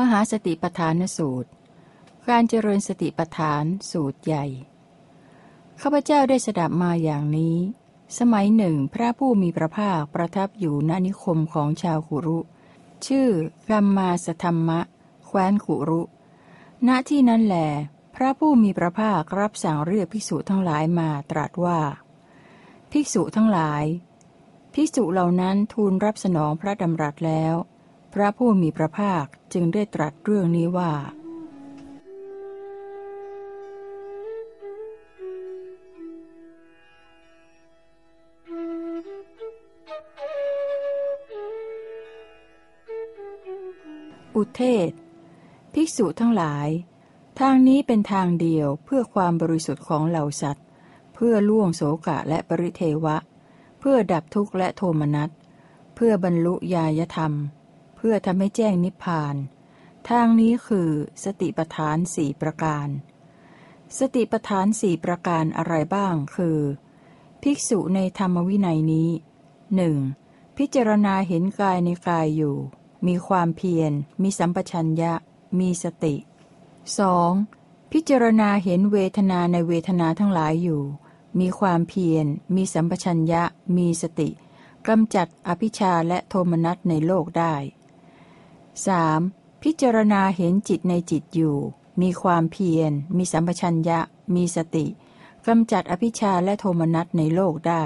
มหาสติปัฏฐานสูตรการเจริญสติปัฏฐานสูตรใหญ่ข้าพเจ้าได้สดับมาอย่างนี้สมัยหนึ่งพระผู้มีพระภาคประทับอยู่ณนิคมของชาวคุรุชื่อกัมมาสธัมมะแคว้นคุรุณที่นั้นแลพระผู้มีพระภาครับสั่งเรียกภิกษุทั้งหลายมาตรัสว่าภิกษุทั้งหลายภิกษุเหล่านั้นทูลรับสนองพระดำรัสแล้วพระผู้มีพระภาคจึงได้ตรัสเรื่องนี้ว่าอุเทศภิกษุทั้งหลายทางนี้เป็นทางเดียวเพื่อความบริสุทธิ์ของเหล่าสัตว์เพื่อล่วงโสกะและปริเทวะเพื่อดับทุกข์และโทมนัสเพื่อบรรลุญายธรรมเพื่อทำให้แจ้งนิพพานทางนี้คือสติปัฏฐาน4ประการสติปัฏฐาน4ประการอะไรบ้างคือภิกษุในธรรมวินัยนี้ 1. พิจารณาเห็นกายในกายอยู่มีความเพียรมีสัมปชัญญะมีสติ 2. พิจารณาเห็นเวทนาในเวทนาทั้งหลายอยู่มีความเพียรมีสัมปชัญญะมีสติกำจัดอภิชาและโทมนัสในโลกได้ 3. พิจารณาเห็นจิตในจิตอยู่มีความเพียรมีสัมปชัญญะมีสติกำจัดอภิชาและโทมนัสในโลกได้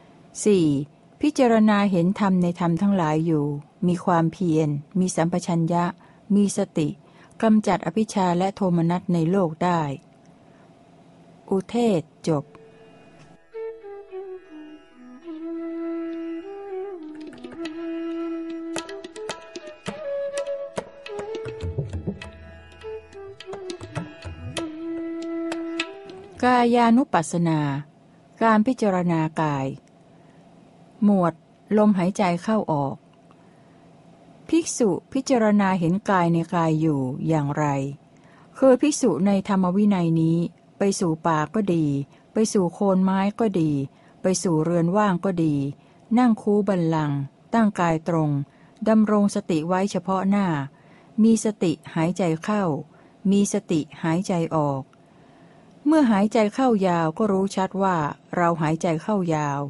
4. พิจารณาเห็นธรรมในธรรมทั้งหลายอยู่มีความเพียรมีสัมปชัญญะมีสติกำจัดอภิชาและโทมนัสในโลกได้อุเทศจบกายานุปัสสนาการพิจารณากายหมวดลมหายใจเข้าออกภิกษุพิจารณาเห็นกายในกายอยู่อย่างไรคือภิกษุในธรรมวินัยนี้ไปสู่ป่าก็ดีไปสู่โคนไม้ก็ดีไปสู่เรือนว่างก็ดีนั่งคูบัลลังก์ตั้งกายตรงดำรงสติไว้เฉพาะหน้ามีสติหายใจเข้ามีสติหายใจออกเมื่อหายใจเข้ายาวก็รู้ชัดว่าเราหายใจเข้ายาว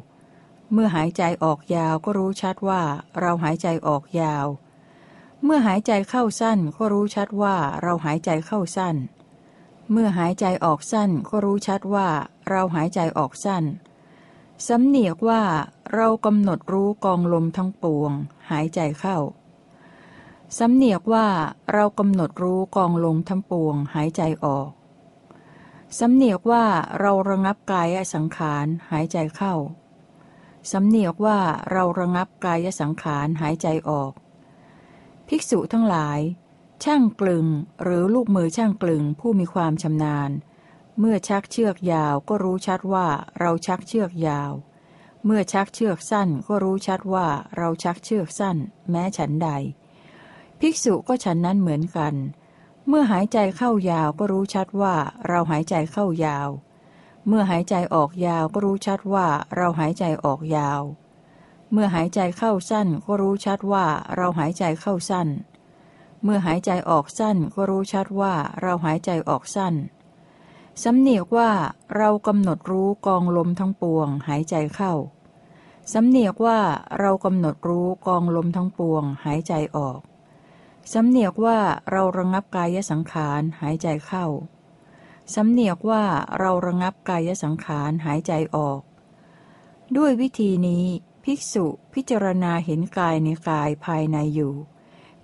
เมื่อหายใจออกยาวก็รู้ชัดว่าเราหายใจออกยาวเมื่อหายใจเข้าสั้นก็รู้ชัดว่าเราหายใจเข้าสั้นเมื่อหายใจออกสั้นก็รู้ชัดว่าเราหายใจออกสั้นสำเนียกว่าเรากำหนดรู้กองลมทั้งปวงหายใจเข้าสำเนียกว่าเรากำหนดรู้กองลมทั้งปวงหายใจออกสำเนียกว่าเราระงับกายสังขารหายใจเข้าสำเนียกว่าเราระงับกายสังขารหายใจออกภิกษุทั้งหลายช่างกลึงหรือลูกมือช่างกลึงผู้มีความชำนาญเมื่อชักเชือกยาวก็รู้ชัดว่าเราชักเชือกยาวเมื่อชักเชือกสั้นก็รู้ชัดว่าเราชักเชือกสั้นแม้ฉันใดภิกษุก็ฉันนั้นเหมือนกันเมื่อหายใจเข้ายาวก็รู้ชัดว่าเราหายใจเข้ายาวเมื่อหายใจออกยาวก็รู้ชัดว่าเราหายใจออกยาวเมื่อหายใจเข้าสั้นก็รู้ชัดว่าเราหายใจเข้าสั้นเมื่อหายใจออกสั้นก็รู้ชัดว่าเราหายใจออกสั้นสำเนียกว่าเรากำหนดรู้กองลมทั้งปวงหายใจเข้าสำเนียกว่าเรากำหนดรู้กองลมทั้งปวงหายใจออกสำเนียกว่าเราระงับกายสังขารหายใจเข้าสำเนียกว่าเราระงับกายสังขารหายใจออกด้วยวิธีนี้ภิกษุพิจารณาเห็นกายในกายภายในอยู่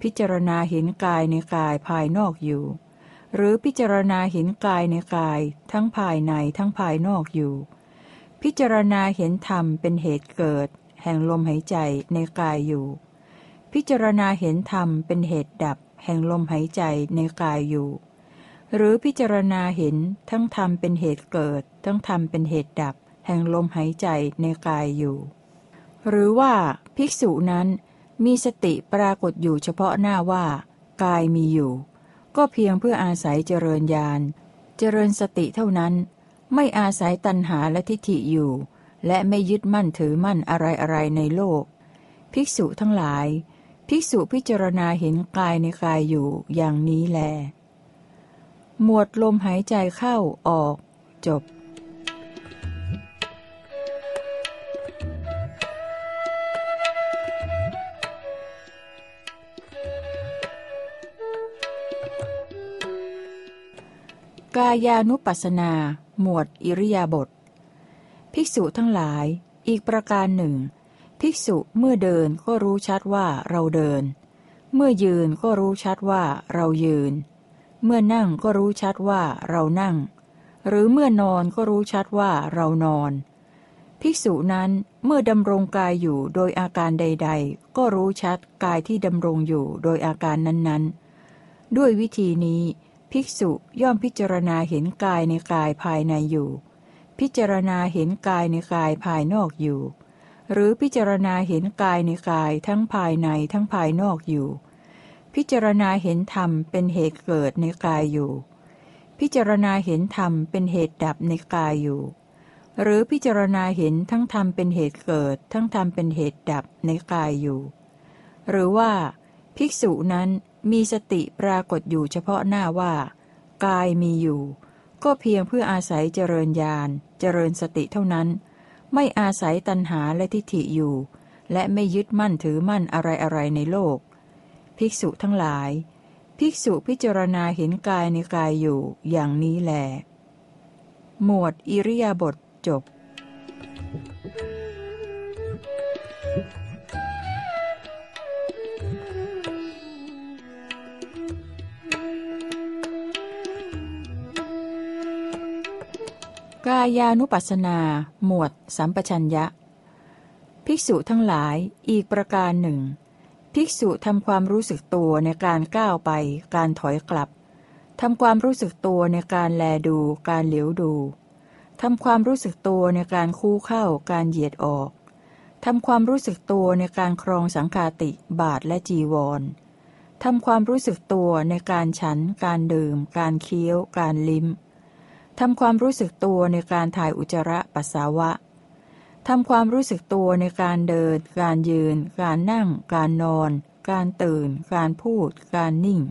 พิจารณาเห็นกายในกายภายนอกอยู่หรือพิจารณาเห็นกายในกายทั้งภายในทั้งภายนอกอยู่พิจารณาเห็นธรรมเป็นเหตุเกิดแห่งลมหายใจในกายอยู่พิจารณาเห็นธรรมเป็นเหตุดับแห่งลมหายใจในกายอยู่หรือพิจารณาเห็นทั้งธรรมเป็นเหตุเกิดทั้งธรรมเป็นเหตุดับแห่งลมหายใจในกายอยู่หรือว่าภิกษุนั้นมีสติปรากฏอยู่เฉพาะหน้าว่ากายมีอยู่ก็เพียงเพื่ออาศัยเจริญญาณเจริญสติเท่านั้นไม่อาศัยตัณหาและทิฏฐิอยู่และไม่ยึดมั่นถือมั่นอะไรๆในโลกภิกษุทั้งหลาย ภิกษุพิจารณาเห็นกายในกายอยู่อย่างนี้แลหมวดลมหายใจเข้าออกจบกายานุปัสสนาหมวดอิริยาบถภิกษุทั้งหลายอีกประการหนึ่งภิกษุเมื่อเดินก็รู้ชัดว่าเราเดินเมื่อยืนก็รู้ชัดว่าเรายืนเมื่อนั่งก็รู้ชัดว่าเรานั่งหรือเมื่อนอนก็รู้ชัดว่าเรานอนภิกษุนั้นเมื่อดำรงกายอยู่โดยอาการใดๆก็รู้ชัดกายที่ดำรงอยู่โดยอาการนั้นๆด้วยวิธีนี้ภิกษุย่อมพิจารณาเห็นกายในกายภายในอยู่พิจารณาเห็นกายในกายภายนอกอยู่หรือพิจารณาเห็นกายในกายทั้งภายในทั้งภายนอกอยู่พิจารณาเห็นธรรมเป็นเหตุเกิดในกายอยู่พิจารณาเห็นธรรมเป็นเหตุดับในกายอยู่หรือพิจารณาเห็นทั้งธรรมเป็นเหตุเกิดทั้งธรรมเป็นเหตุดับในกายอยู่หรือว่าภิกษุนั้นมีสติปรากฏอยู่เฉพาะหน้าว่ากายมีอยู่ก็เพียงเพื่ออาศัยเจริญญาณเจริญสติเท่านั้นไม่อาศัยตัณหาและทิฏฐิอยู่และไม่ยึดมั่นถือมั่นอะไรๆในโลกภิกษุทั้งหลายภิกษุพิจารณาเห็นกายในกายอยู่อย่างนี้แลหมวดอิริยาบถจบกายานุปัสสนาหมวดสัมปชัญญะภิกษุทั้งหลายอีกประการหนึ่งภิกษุทำความรู้สึกตัวในการก้าวไปการถอยกลับทำความรู้สึกตัวในการแลดูการเหลียวดูทำความรู้สึกตัวในการคู่เข้าการเหยียดออกทำความรู้สึกตัวในการครองสังฆาติบาทและจีวรทำความรู้สึกตัวในการฉันการดื่มการเคี้ยวการลิ้มทำความรู้สึกตัวในการถ่ายอุจจาระปัสสาวะทำความรู้สึกตัวในการเดินการยืนการนั่งการนอนการตื่นการพูดการนิ่ง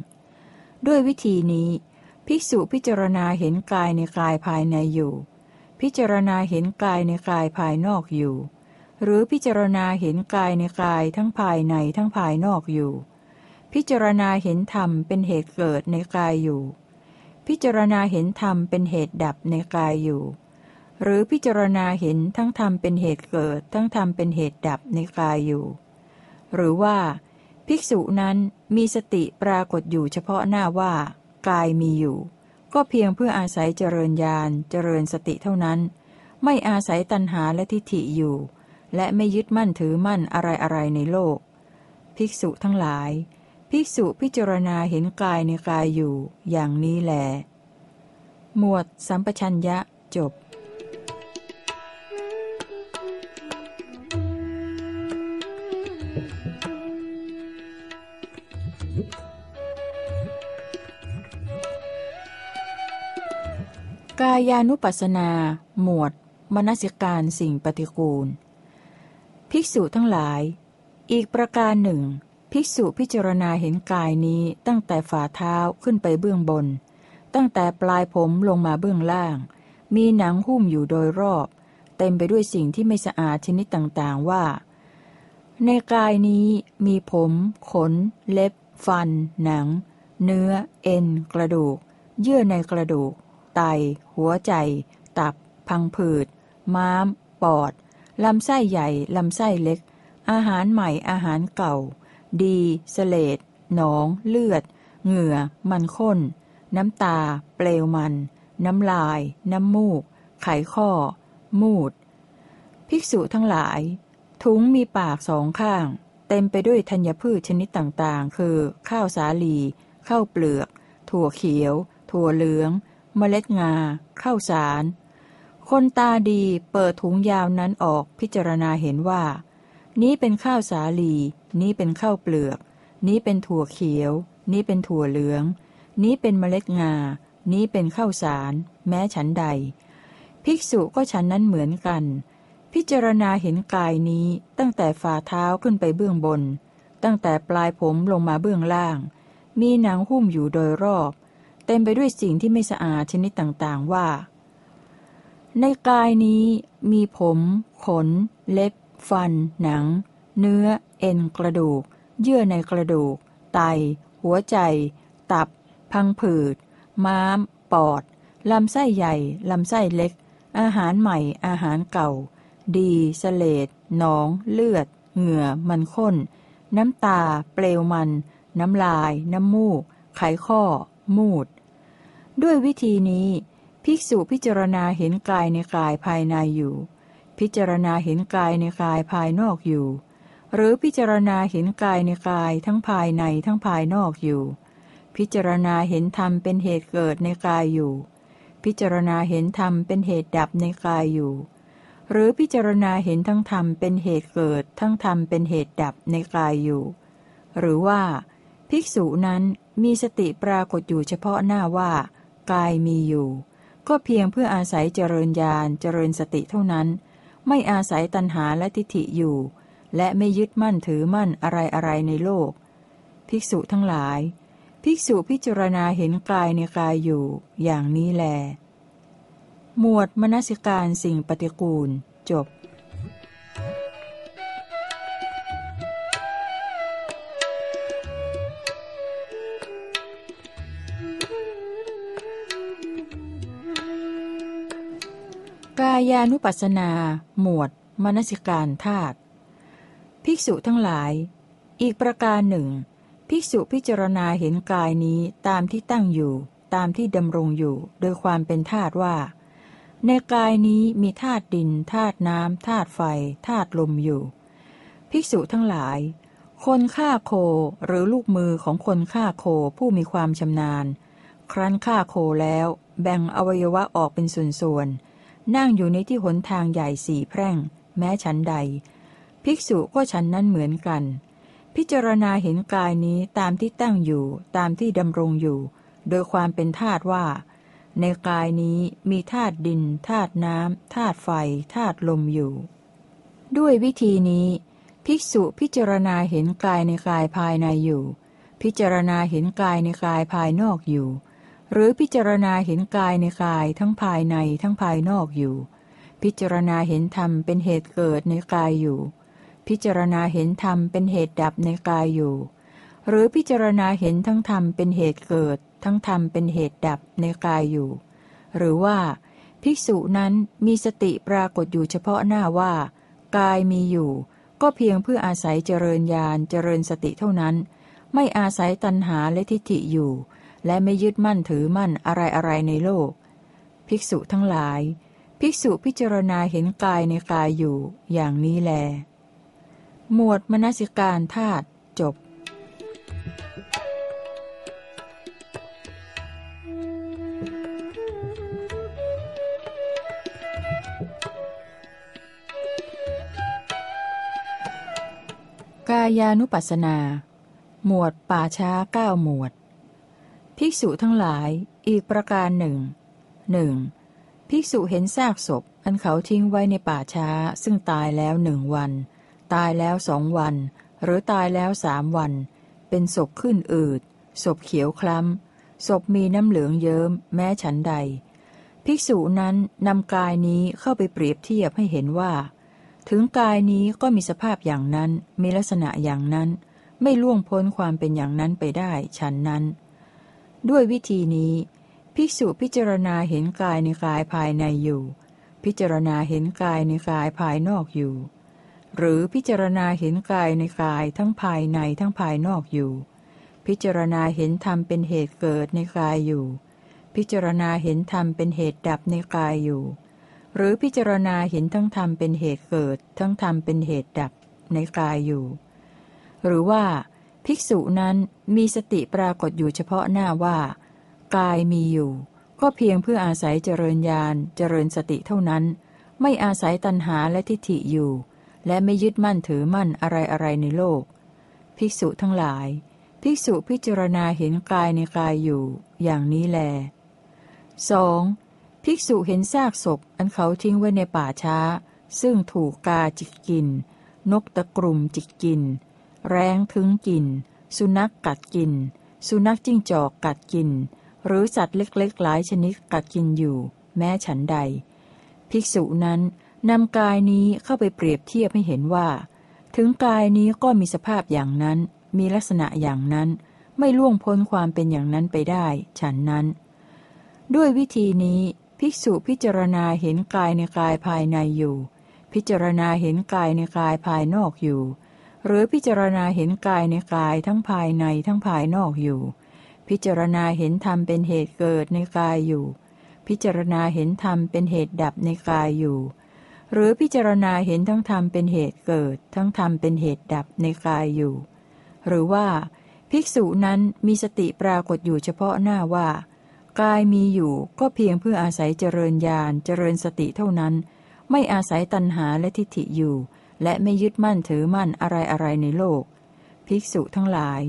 ด้วยวิธีนี้ภิกษุพิจารณาเห็นกายในกายภายในอยู่พิจารณาเห็นกายในกายภายนอกอยู่หรือพิจารณาเห็นกายในกายทั้งภายในทั้งภายนอกอยู่พิจารณาเห็นธรรมเป็นเหตุเกิดในกายอยู่พิจารณาเห็นธรรมเป็นเหตุดับในกายอยู่หรือพิจารณาเห็นทั้งธรรมเป็นเหตุเกิดทั้งธรรมเป็นเหตุดับในกายอยู่หรือว่าภิกษุนั้นมีสติปรากฏอยู่เฉพาะหน้าว่ากายมีอยู่ก็เพียงเพื่ออาศัยเจริญญาณเจริญสติเท่านั้นไม่อาศัยตัณหาและทิฏฐิอยู่และไม่ยึดมั่นถือมั่นอะไรๆในโลกภิกษุทั้งหลายภิกษุพิจารณาเห็นกายในกายอยู่อย่างนี้แลหมวดสัมปชัญญะจบกายานุปัสสนาหมวดมนสิการสิ่งปฏิกูลภิกษุทั้งหลายอีกประการหนึ่งภิกษุพิจารณาเห็นกายนี้ตั้งแต่ฝ่าเท้าขึ้นไปเบื้องบนตั้งแต่ปลายผมลงมาเบื้องล่างมีหนังหุ้มอยู่โดยรอบเต็มไปด้วยสิ่งที่ไม่สะอาดชนิดต่างๆว่าในกายนี้มีผมขนเล็บฟันหนังเนื้อเอ็นกระดูกเยื่อในกระดูกไตหัวใจตับพังผืดม้ามปอดลำไส้ใหญ่ลำไส้เล็กอาหารใหม่อาหารเก่าดีเสลดหนองเลือดเหงื่อมันข้นน้ำตาเปลวมันน้ำลายน้ำมูกไขข้อมูดภิกษุทั้งหลายถุงมีปากสองข้างเต็มไปด้วยธัญพืชชนิดต่างๆคือข้าวสาลีข้าวเปลือกถั่วเขียวถั่วเหลืองเมล็ดงาข้าวสารคนตาดีเปิดถุงยาวนั้นออกพิจารณาเห็นว่านี้เป็นข้าวสาลีนี้เป็นข้าวเปลือกนี้เป็นถั่วเขียวนี้เป็นถั่วเหลืองนี้เป็นเมล็ดงานี้เป็นข้าวสารแม้ฉันใดภิกษุก็ฉันนั้นเหมือนกันพิจารณาเห็นกายนี้ตั้งแต่ฝ่าเท้าขึ้นไปเบื้องบน ตั้งแต่ปลายผมลงมาเบื้องล่างมีหนังหุ้มอยู่โดยรอบเต็มไปด้วยสิ่งที่ไม่สะอาดชนิดต่างๆว่าในกายนี้มีผมขนเล็บฟันหนังเนื้อเอ็นกระดูกเยื่อในกระดูกไตหัวใจตับพังผืดม้ามปอดลำไส้ใหญ่ลำไส้เล็กอาหารใหม่อาหารเก่าดีเสลดหนองเลือดเหงื่อมันข้นน้ำตาเปลวมันน้ำลายน้ำมูกไขข้อมูดด้วยวิธีนี้ภิกษุพิจารณาเห็นกายในกายภายในอยู่พิจารณาเห็นกายในกายภายนอกอยู่หรือพิจารณาเห็นกายในกายทั้งภายในทั้งภายนอกอยู่พิจารณาเห็นธรรมเป็นเหตุเกิดในกายอยู่พิจารณาเห็นธรรมเป็นเหตุดับในกายอยู่หรือพิจารณาเห็นทั้งธรรมเป็นเหตุเกิดทั้งธรรมเป็นเหตุดับในกายอยู่หรือว่าภิกษุนั้นมีสติปรากฏอยู่เฉพาะหน้าว่ากายมีอยู่ก็เพียงเพื่ออาศัยเจริญญาณเจริญสติเท่านั้นไม่อาศัยตัณหาและทิฏฐิอยู่และไม่ยึดมั่นถือมั่นอะไรอะไรในโลกภิกษุทั้งหลายภิกษุพิจารณาเห็นกายในกายอยู่อย่างนี้แลหมวดมนสิการสิ่งปฏิกูลจบกายานุปัสสนาหมวดมนสิการธาตุภิกษุทั้งหลายอีกประการหนึ่งภิกษุพิจารณาเห็นกายนี้ตามที่ตั้งอยู่ตามที่ดำรงอยู่โดยความเป็นธาตุว่าในกายนี้มีธาตุดินธาตุน้ำธาตุไฟธาตุลมอยู่ภิกษุทั้งหลายคนฆ่าโคหรือลูกมือของคนฆ่าโคผู้มีความชำนาญครั้นฆ่าโคแล้วแบ่งอวัยวะออกเป็นส่วนๆนั่งอยู่ในที่หนทางใหญ่สี่แพร่งแม้ฉันใดภิกษุก็ฉันนั้นเหมือนกันพิจารณาเห็นกายนี้ตามที่ตั้งอยู่ตามที่ดำรงอยู่โดยความเป็นธาตุว่าในกายนี้มีธาตุดินธาตุน้ำธาตุไฟธาตุลมอยู่ด้วยวิธีนี้ภิกษุพิจารณาเห็นกายในกายภายในอยู่พิจารณาเห็นกายในกายภายนอกอยู่หรือพิจารณาเห็นกายในกายทั้งภายในทั้งภายนอกอยู่พิจารณาเห็นธรรมเป็นเหตุเกิดในกายอยู่พิจารณาเห็นธรรมเป็นเหตุดับในกายอยู่หรือพิจารณาเห็นทั้งธรรมเป็นเหตุเกิดทั้งธรรมเป็นเหตุดับในกายอยู่หรือว่าภิกษุนั้นมีสติปรากฏอยู่เฉพาะหน้าว่ากายมีอยู่ก็เพียงเพื่ออาศัยเจริญญาณเจริญสติเท่านั้นไม่อาศัยตัณหาและทิฏฐิอยู่และไม่ยึดมั่นถือมั่นอะไรอะไรในโลกภิกษุทั้งหลายภิกษุพิจารณาเห็นกายในกายอยู่อย่างนี้แลหมวดมนสิการธาตุจบกายานุปัสสนาหมวดป่าช้า9หมวดภิกษุทั้งหลายอีกประการหนึ่ง 1. ภิกษุเห็นซากศพอันเขาทิ้งไว้ในป่าช้าซึ่งตายแล้ว1วันตายแล้ว2วันหรือตายแล้ว3วันเป็นศพขึ้นอืดศพเขียวคล้ำศพมีน้ำเหลืองเยิ้มแม้ฉันใดภิกษุนั้นนำกายนี้เข้าไปเปรียบเทียบให้เห็นว่าถึงกายนี้ก็มีสภาพอย่างนั้นมีลักษณะอย่างนั้นไม่ล่วงพ้นความเป็นอย่างนั้นไปได้ฉันนั้นด้วยวิธีนี้ภิกษุพิจารณาเห็นกายในกายภายในอยู่พิจารณาเห็นกายในกายภายนอกอยู่หรือพิจารณาเห็นกายในกายทั้งภายในทั้งภายนอกอยู่พิจารณาเห็นธรรมเป็นเหตุเกิดในกายอยู่พิจารณาเห็นธรรมเป็นเหตุดับในกายอยู่หรือพิจารณาเห็นทั้งธรรมเป็นเหตุเกิดทั้งธรรมเป็นเหตุดับในกายอยู่หรือว่าภิกษุนั้นมีสติปรากฏอยู่เฉพาะหน้าว่ากายมีอยู่ก็เพียงเพื่ออาศัยเจริญญาณเจริญสติเท่านั้นไม่อาศัยตัณหาและทิฏฐิอยู่และไม่ยึดมั่นถือมั่นอะไรอะไรในโลกภิกษุทั้งหลายภิกษุพิจารณาเห็นกายในกายอยู่อย่างนี้แล 2.ภิกษุเห็นซากศพอันเขาทิ้งไว้ในป่าช้าซึ่งถูกกาจิกกินนกตะกรุมจิกกิน แร้งถึงกินสุนัขกัดกินสุนัขจิ้งจอกกัดกินหรือสัตว์เล็กๆหลายชนิดกัดกินอยู่แม้ฉันใดภิกษุนั้นนำกายนี้เข้าไปเปรียบเทียบให้เห็นว่าถึงกายนี้ก็มีสภาพอย่างนั้นมีลักษณะอย่างนั้นไม่ล่วงพ้นความเป็นอย่างนั้นไปได้ฉันนั้นด้วยวิธีนี้ภิกษุพิจารณาเห็นกายในกายภายในอยู่พิจารณาเห็นกายในกายภายนอกอยู่หรือพิจารณาเห็นกายในกายทั้งภายในทั้งภายนอกอยู่พิจารณาเห็นธรรมเป็นเหตุเกิดในกายอยู่พิจารณาเห็นธรรมเป็นเหตุดับในกายอยู่หรือพิจารณาเห็นทั้งธรรมเป็นเหตุเกิดทั้งธรรมเป็นเหตุดับในกายอยู่หรือว่าภิกษุนั้นมีสติปรากฏอยู่เฉพาะหน้าว่ากายมีอยู่ก็เพียงเพื่ออาศัยเจริญญาณเจริญสติเท่านั้นไม่อาศัยตัณหาและทิฏฐิอยู่และไม่ยึดมั่นถือมั่นอะไรๆในโลกภิกษุทั้งหลาย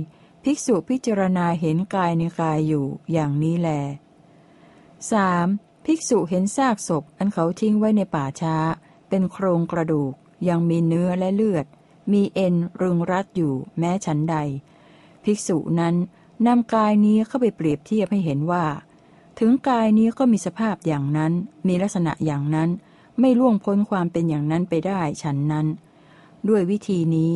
ภิกษุพิจารณาเห็นกายในกายอยู่อย่างนี้แล 3. ภิกษุเห็นซากศพอันเขาทิ้งไว้ในป่าช้าเป็นโครงกระดูกยังมีเนื้อและเลือดมีเอ็นรึงรัดอยู่แม้ฉันใดภิกษุนั้นนำกายนี้เข้าไปเปรียบเทียบให้เห็นว่าถึงกายนี้ก็มีสภาพอย่างนั้นมีลักษณะอย่างนั้นไม่ล่วงพ้นความเป็นอย่างนั้นไปได้ฉันนั้นด้วยวิธีนี้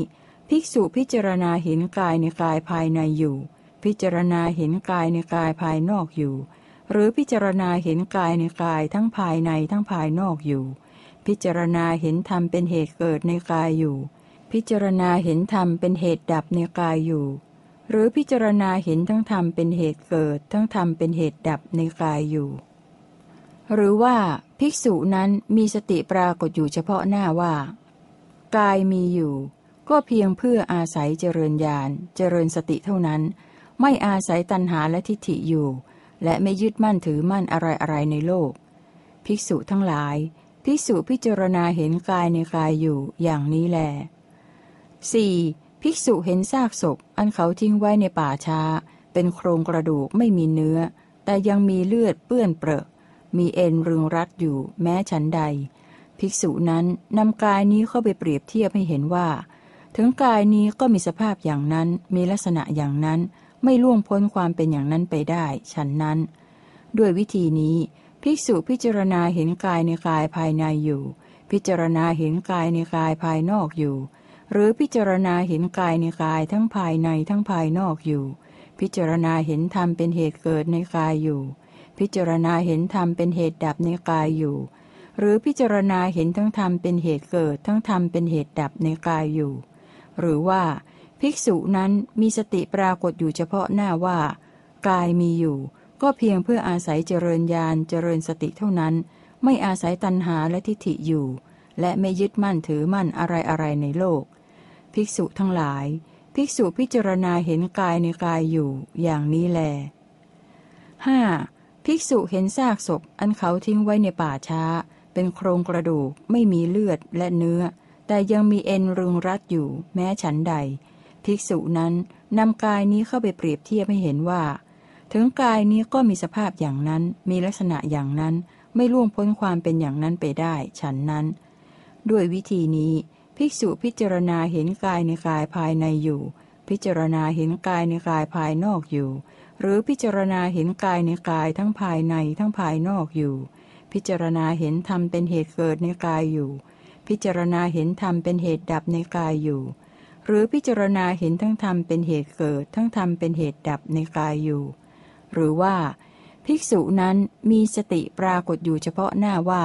ภิกษุพิจารณาเห็นกายในกายภายในอยู่พิจารณาเห็นกายในกายภายนอกอยู่หรือพิจารณาเห็นกายในกายทั้งภายในทั้งภายนอกอยู่พิจารณาเห็นธรรมเป็นเหตุเกิดในกายอยู่พิจารณาเห็นธรรมเป็นเหตุดับในกายอยู่หรือพิจารณาเห็นทั้งธรรมเป็นเหตุเกิดทั้งธรรมเป็นเหตุดับในกายอยู่หรือว่าภิกษุนั้นมีสติปรากฏอยู่เฉพาะหน้าว่ากายมีอยู่ก็เพียงเพื่ออาศัยเจริญญาณเจริญสติเท่านั้นไม่อาศัยตัณหาและทิฏฐิอยู่และไม่ยึดมั่นถือมั่นอะไรๆในโลกภิกษุทั้งหลายภิกษุพิจารณาเห็นกายในกายอยู่อย่างนี้แล 4. ภิกษุเห็นซากศพอันเขาทิ้งไว้ในป่าช้าเป็นโครงกระดูกไม่มีเนื้อแต่ยังมีเลือดเปื้อนเปรอะมีเอ็นรึงรัดอยู่แม้ฉันใดภิกษุนั้นนำกายนี้เข้าไปเปรียบเทียบให้เห็นว่าถึงกายนี้ก็มีสภาพอย่างนั้นมีลักษณะอย่างนั้นไม่ล่วงพ้นความเป็นอย่างนั้นไปได้ฉันนั้นด้วยวิธีนี้ภิกษุพิจารณาเห็นกายในกายภายในอยู่พิจารณาเห็นกายในกายภายนอกอยู่หรือพิจารณาเห็นกายในกายทั้งภายในทั้งภายนอกอยู่พิจารณาเห็นธรรมเป็นเหตุเกิดในกายอยู่พิจารณาเห็นธรรมเป็นเหตุดับในกายอยู่หรือพิจารณาเห็นทั้งธรรมเป็นเหตุเกิดทั้งธรรมเป็นเหตุดับในกายอยู่หรือว่าภิกษุนั้นมีสติปรากฏอยู่เฉพาะหน้าว่ากายมีอยู่ก็เพียงเพื่ออาศัยเจริญญาณเจริญสติเท่านั้นไม่อาศัยตัณหาและทิฏฐิอยู่และไม่ยึดมั่นถือมั่นอะไรๆในโลกภิกษุทั้งหลายภิกษุพิจารณาเห็นกายในกายอยู่อย่างนี้แล 5.ภิกษุเห็นซากศพอันเขาทิ้งไว้ในป่าช้าเป็นโครงกระดูกไม่มีเลือดและเนื้อแต่ยังมีเอ็นรึงรัดอยู่แม้ฉันใดภิกษุนั้นนำกายนี้เข้าไปเปรียบเทียบให้เห็นว่าถึงกายนี้ก็มีสภาพอย่างนั้นมีลักษณะอย่างนั้นไม่ล่วงพ้นความเป็นอย่างนั้นไปได้ฉันนั้นด้วยวิธีนี้ภิกษุพิจารณาเห็นกายในกายภายในอยู่พิจารณาเห็นกายในกายภายนอกอยู่หรือพิจารณาเห็นกายในกายทั้งภายในทั้งภายนอกอยู่พิจารณาเห็นธรรมเป็นเหตุเกิดในกายอยู่พิจารณาเห็นธรรมเป็นเหตุดับในกายอยู่หรือพิจารณาเห็นทั้งธรรมเป็นเหตุเกิดทั้งธรรมเป็นเหตุดับในกายอยู่หรือว่าภิกษุนั้นมีสติปรากฏอยู่เฉพาะหน้าว่า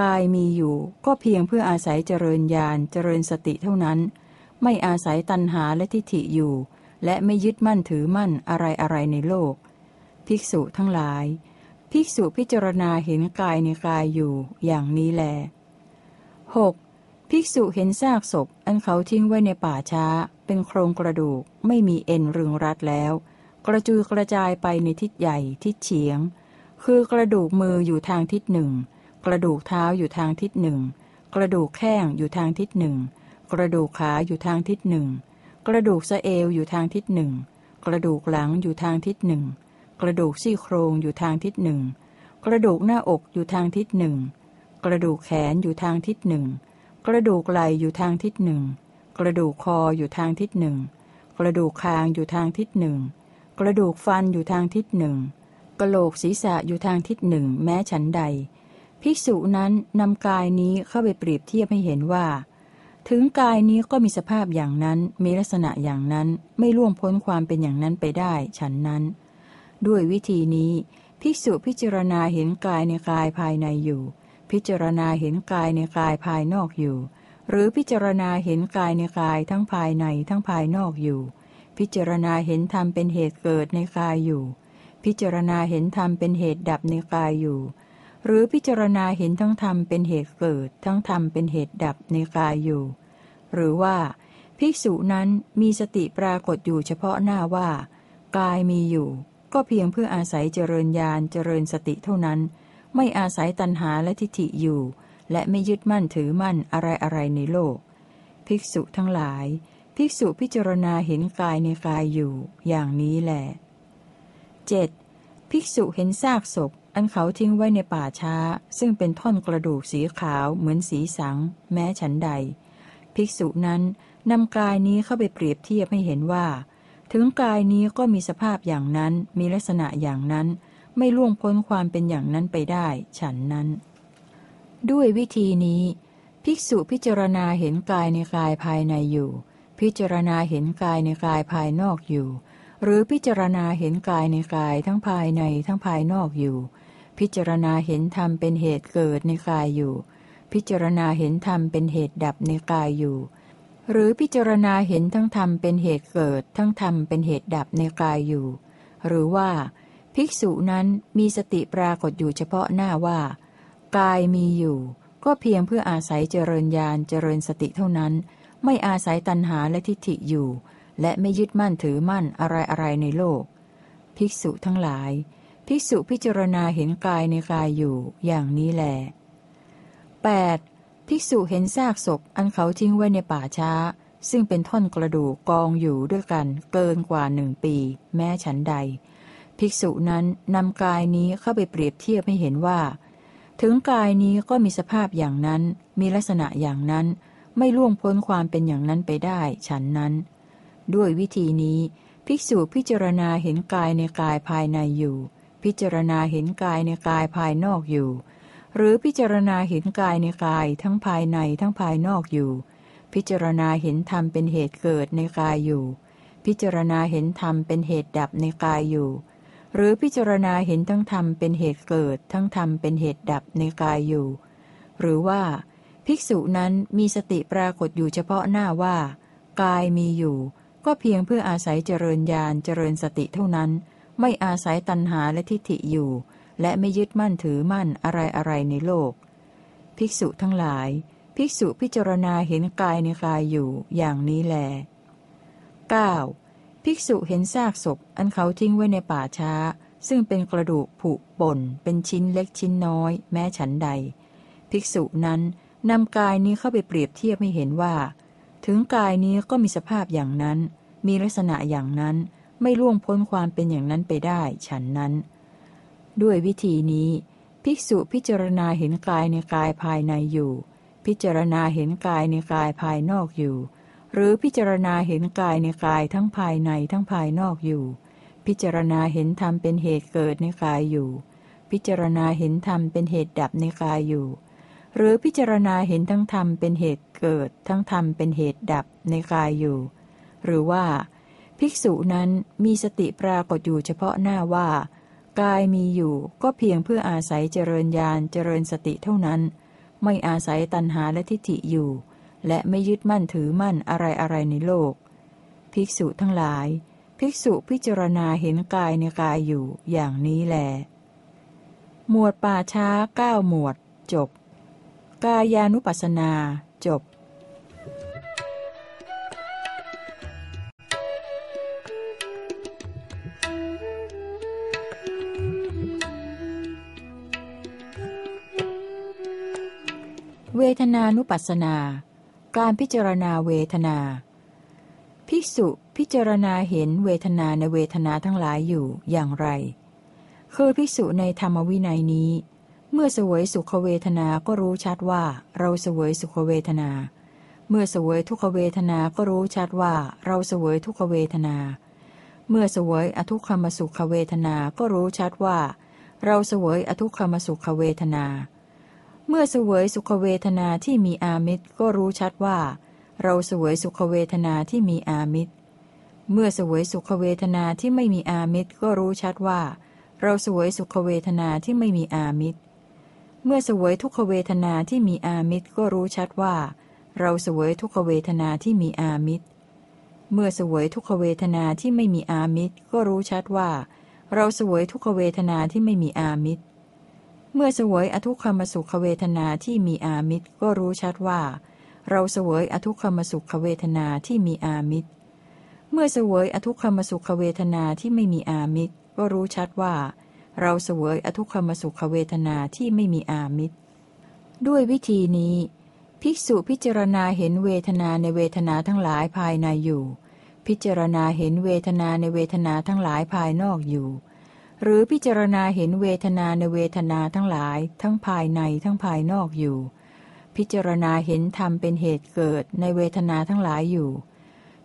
กายมีอยู่ก็เพียงเพื่ออาศัยเจริญญาณเจริญสติเท่านั้นไม่อาศัยตัณหาและทิฏฐิอยู่และไม่ยึดมั่นถือมั่นอะไรๆในโลกภิกษุทั้งหลายภิกษุพิจารณาเห็นกายในกายอยู่อย่างนี้แล 6. ภิกษุเห็นซากศพอันเขาทิ้งไว้ในป่าช้าเป็นโครงกระดูกไม่มีเอ็นรึงรัดแล้วกระจุยกระจายไปในทิศใหญ่ทิศเฉียงคือกระดูกมืออยู่ทางทิศหนึ่งกระดูกเท้าอยู่ทางทิศหนึ่งกระดูกแข้งอยู่ทางทิศหนึ่งกระดูกขาอยู่ทางทิศหนึ่งกระดูกสะเอวอยู่ทางทิศหนึ่งกระดูกหลังอยู่ทางทิศหนึ่งกระดูกซี่โครงอยู่ทางทิศหนึ่งกระดูกหน้าอกอยู่ทางทิศหนึ่งกระดูกแขนอยู่ทางทิศหนึ่งกระดูกไหล่อยู่ทางทิศหนึ่ง กระดูกคออยู่ทางทิศหนึ่งกระดูกคางอยู่ทางทิศหนึ่งกระดูกฟันอยู่ทางทิศหนึ่งกะโหลกศีรษะอยู่ทางทิศหนึ่งแม้ฉันใดภิกษุนั้นนำกายนี้เข้าไปเปรียบเทียบให้เห็นว่าถึงกายนี้ก็มีสภาพอย่างนั้นมีลักษณะอย่างนั้นไม่ล่วงพ้นความเป็นอย่างนั้นไปได้ฉันนั้นด้วยวิธีนี้ภิกษุพิจารณาเห็นกายในกายภายในอยู่พิจารณาเห็นกายในกายภายนอกอยู่หรือพิจารณาเห็นกายในกายทั้งภายในทั้งภายนอกอยู่พิจารณาเห็นธรรมเป็นเหตุเกิดในกายอยู่พิจารณาเห็นธรรมเป็นเหตุดับในกายอยู่หรือพิจารณาเห็นทั้งธรรมเป็นเหตุเกิดทั้งธรรมเป็นเหตุดับในกายอยู่หรือว่าภิกษุนั้นมีสติปรากฏอยู่เฉพาะหน้าว่ากายมีอยู่ก็เพียงเพื่ออาศัยเจริญญาณเจริญสติเท่านั้นไม่อาศัยตัณหาและทิฏฐิอยู่และไม่ยึดมั่นถือมั่นอะไรอะไรในโลกภิกษุทั้งหลายภิกษุพิจารณาเห็นกายในกายอยู่อย่างนี้แหละ 7. ภิกษุเห็นซากศพอันเขาทิ้งไว้ในป่าช้าซึ่งเป็นท่อนกระดูกสีขาวเหมือนสีสังแม้ฉันใดภิกษุนั้นนำกายนี้เข้าไปเปรียบเทียบให้เห็นว่าถึงกายนี้ก็มีสภาพอย่างนั้นมีลักษณะอย่างนั้นไม่ล่วงพ้นความเป็นอย่างนั้นไปได้ฉันนั้นด้วยวิธีนี้ภิกษุพิจารณาเห็นกายในกายภายในอยู่พิจารณาเห็นกายในกายภายนอกอยู่หรือพิจารณาเห็นกายในกายทั้งภายในทั้งภายนอกอยู่พิจารณาเห็นธรรมเป็นเหตุเกิดในกายอยู่พิจารณาเห็นธรรมเป็นเหตุดับในกายอยู่หรือพิจารณาเห็นทั้งธรรมเป็นเหตุเกิดทั้งธรรมเป็นเหตุดับในกายอยู่หรือว่าภิกษุนั้นมีสติปรากฏอยู่เฉพาะหน้าว่ากายมีอยู่ก็เพียงเพื่ออาศัยเจริญญาณเจริญสติเท่านั้นไม่อาศัยตัณหาและทิฏฐิอยู่และไม่ยึดมั่นถือมั่นอะไรอะไรในโลกภิกษุทั้งหลายภิกษุพิจารณาเห็นกายในกายอยู่อย่างนี้แล 8. ภิกษุเห็นซากศพอันเขาทิ้งไว้ในป่าช้าซึ่งเป็นท่อนกระดูกกองอยู่ด้วยกันเกินกว่า1ปีแม้ฉันใดภิกษุนั้นนำกายนี้เข้าไปเปรียบเทียบให้เห็นว่าถึงกายนี้ก็มีสภาพอย่างนั้นมีลักษณะอย่างนั้นไม่ล่วงพ้นความเป็นอย่างนั้นไปได้ฉันนั้นด้วยวิธีนี้ภิกษุพิจารณาเห็นกายในกายภายในอยู่พิจารณาเห็นกายในกายภายนอกอยู่หรือพิจารณาเห็นกายในกายทั้งภายในทั้งภายนอกอยู่พิจารณาเห็นธรรมเป็นเหตุเกิดในกายอยู่พิจารณาเห็นธรรมเป็นเหตุดับในกายอยู่หรือพิจารณาเห็นทั้งธรรมเป็นเหตุเกิดทั้งธรรมเป็นเหตุดับในกายอยู่หรือว่าภิกษุนั้นมีสติปรากฏอยู่เฉพาะหน้าว่ากายมีอยู่ก็เพียงเพื่ออาศัยเจริญญาณเจริญสติเท่านั้นไม่อาศัยตัณหาและทิฏฐิอยู่และไม่ยึดมั่นถือมั่นอะไรอะไรในโลกภิกษุทั้งหลายภิกษุพิจารณาเห็นกายในกายอยู่อย่างนี้แล 9. ภิกษุเห็นซากศพอันเขาทิ้งไว้ในป่าช้าซึ่งเป็นกระดูกผุป่นเป็นชิ้นเล็กชิ้นน้อยแม้ฉันใดภิกษุนั้นนำกายนี้เข้าไปเปรียบเทียบให้เห็นว่าถึงกายนี้ก็มีสภาพอย่างนั้นมีลักษณะอย่างนั้นไม่ล่วงพ้นความเป็นอย่างนั้นไปได้ฉันนั้นด้วยวิธีนี้ภิกษุพิจารณาเห็นกายในกายภายในอยู่พิจารณาเห็นกายในกายภายนอกอยู่หรือพิจารณาเห็นกายในกายทั้งภายในทั้งภายนอกอยู่พิจารณาเห็นธรรมเป็นเหตุเกิดในกายอยู่พิจารณาเห็นธรรมเป็นเหตุดับในกายอยู่หรือพิจารณาเห็นทั้งธรรมเป็นเหตุเกิดทั้งธรรมเป็นเหตุดับในกายอยู่หรือว่าภิกษุนั้นมีสติปรากฏอยู่เฉพาะหน้าว่ากายมีอยู่ก็เพียงเพื่ออาศัยเจริญญาณเจริญสติเท่านั้นไม่อาศัยตัณหาและทิฏฐิอยู่และไม่ยึดมั่นถือมั่นอะไรอะไรในโลกภิกษุทั้งหลายภิกษุพิจารณาเห็นกายในกายอยู่อย่างนี้แลหมวดป่าช้า9หมวดจบกายานุปัสสนาจบเวทนานุปัสสนาการพิจารณาเวทนาภิกษุพิจารณาเห็นเวทนาในเวทนาทั้งหลายอยู่อย่างไรคือภิกษุในธรรมวินัยนี้เมื่อเสวยสุขเวทนาก็รู้ชัดว่าเราเสวยสุขเวทนา เมื่อเสวยทุกขเวทนาก็รู้ชัดว่าเราเสวยทุกขเวทนาเมื่อเสวยอทุกขมสุขเวทนาก็รู้ชัดว่าเราเสวยอทุกขมสุขเวทนาเมื่อเสวยสุขเวทนาที่มีอามิตรก็รู้ชัดว่าเราเสวยสุขเวทนาที่มีอามิตรเมื่อเสวยสุขเวทนาที่ไม่มีอามิตรก็รู้ชัดว่าเราเสวยสุขเวทนาที่ไม่มีอามิตรเมื่อเสวยทุกขเวทนาที่มีอามิตรก็รู้ชัดว่าเราเสวยทุกขเวทนาที่มีอามิตรเมื่อเสวยทุกขเวทนาที่ไม่มีอามิตรก็รู้ชัดว่าเราเสวยทุกขเวทนาที่ไม่มีอามิตรเมื่อเสวยอทุกขมสุขเวทนาที่มีอามิตรก็รู้ชัดว่าเราเสวยอทุกขมสุขเวทนาที่มีอามิตรเมื่อเสวยอทุกขมสุขเวทนาที่ไม่มีอามิตรก็รู้ชัดว่าเราเสวยอทุกขมสุขเวทนาที่ไม่มีอามิตรด้วยวิธีนี้ภิกษุพิจารณาเห็นเวทนาในเวทนาทั้งหลายภายในอยู่พิจารณาเห็นเวทนาในเวทนาทั้งหลายภายนอกอยู่หรือพิจารณาเห็นเวทนาในเวทนาทั้งหลายทั้งภายในทั้งภายนอกอยู่พิจารณาเห็นธรรมเป็นเหตุเกิดในเวทนาทั้งหลายอยู่